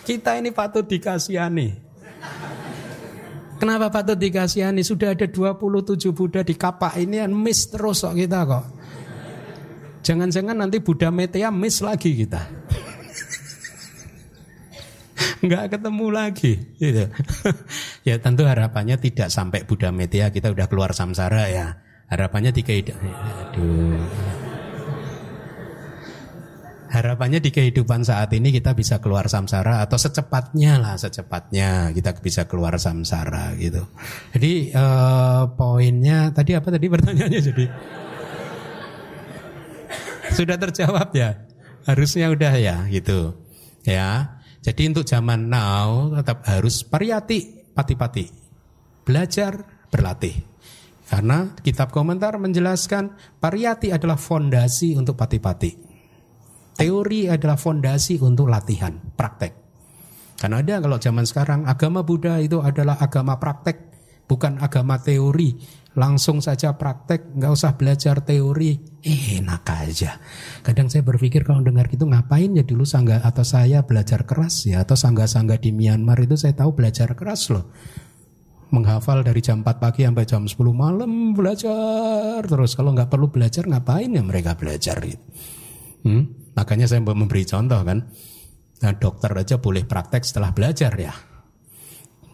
Kita ini patut dikasihani. Kenapa patut dikasihani? Sudah ada dua puluh tujuh Buddha di kapak ini, miss terus kok kita kok. Jangan-jangan nanti Buddha Meteya miss lagi kita. Enggak ketemu lagi. Gitu. Ya tentu harapannya tidak sampai Buddha Meteya, kita udah keluar samsara ya. Harapannya dikehidup... Aduh. Harapannya di kehidupan saat ini kita bisa keluar samsara atau secepatnya lah, secepatnya kita bisa keluar samsara gitu. Jadi eh, poinnya tadi apa tadi pertanyaannya jadi sudah terjawab ya, harusnya udah ya gitu ya. Jadi untuk zaman now tetap harus pariyati pati-pati, belajar berlatih. Karena kitab komentar menjelaskan pariyati adalah fondasi untuk pati-pati. Teori adalah fondasi untuk latihan, praktek. Karena ada kalau zaman sekarang agama Buddha itu adalah agama praktek, bukan agama teori. Langsung saja praktek, gak usah belajar teori. Eh, enak aja. Kadang saya berpikir kalau dengar gitu ngapain ya dulu sangga atau saya belajar keras ya. Atau sangga-sangga di Myanmar itu saya tahu belajar keras loh. Menghafal dari jam empat pagi sampai jam sepuluh malam belajar terus. Kalau nggak perlu belajar ngapain ya mereka belajar gitu. hmm? Makanya saya memberi contoh kan. Nah, dokter aja boleh praktek setelah belajar ya.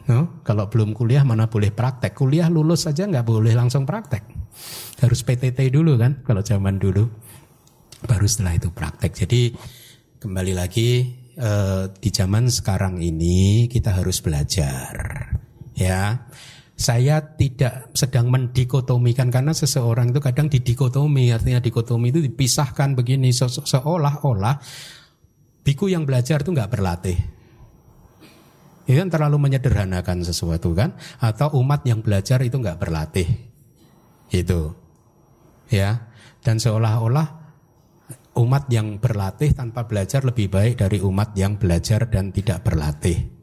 No? Kalau belum kuliah mana boleh praktek. Kuliah lulus saja nggak boleh langsung praktek. Harus P T T dulu kan kalau zaman dulu. Baru setelah itu praktek. Jadi kembali lagi eh, di zaman sekarang ini kita harus belajar. Ya, saya tidak sedang mendikotomikan karena seseorang itu kadang didikotomi, artinya dikotomi itu dipisahkan begini se- seolah-olah biku yang belajar itu nggak berlatih. Itu kan terlalu menyederhanakan sesuatu kan? Atau umat yang belajar itu nggak berlatih, itu, ya. Dan seolah-olah umat yang berlatih tanpa belajar lebih baik dari umat yang belajar dan tidak berlatih.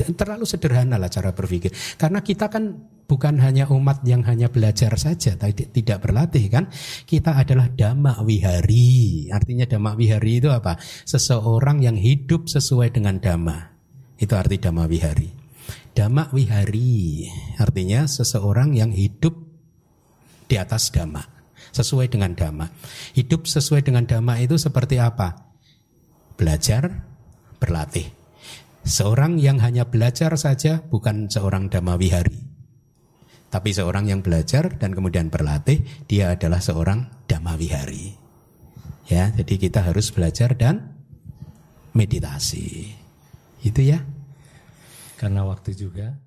Terlalu sederhana lah cara berpikir. Karena kita kan bukan hanya umat yang hanya belajar saja, tidak berlatih kan. Kita adalah Dhamma Wihari. Artinya Dhamma Wihari itu apa? Seseorang yang hidup sesuai dengan Dhamma. Itu arti Dhamma Wihari. Dhamma Wihari artinya seseorang yang hidup di atas Dhamma, sesuai dengan Dhamma. Hidup sesuai dengan Dhamma itu seperti apa? Belajar, berlatih. Seorang yang hanya belajar saja bukan seorang Dhamma Wihari. Tapi seorang yang belajar dan kemudian berlatih, dia adalah seorang Dhamma Dhamma Vihari. Ya, jadi kita harus belajar dan meditasi. Itu ya. Karena waktu juga.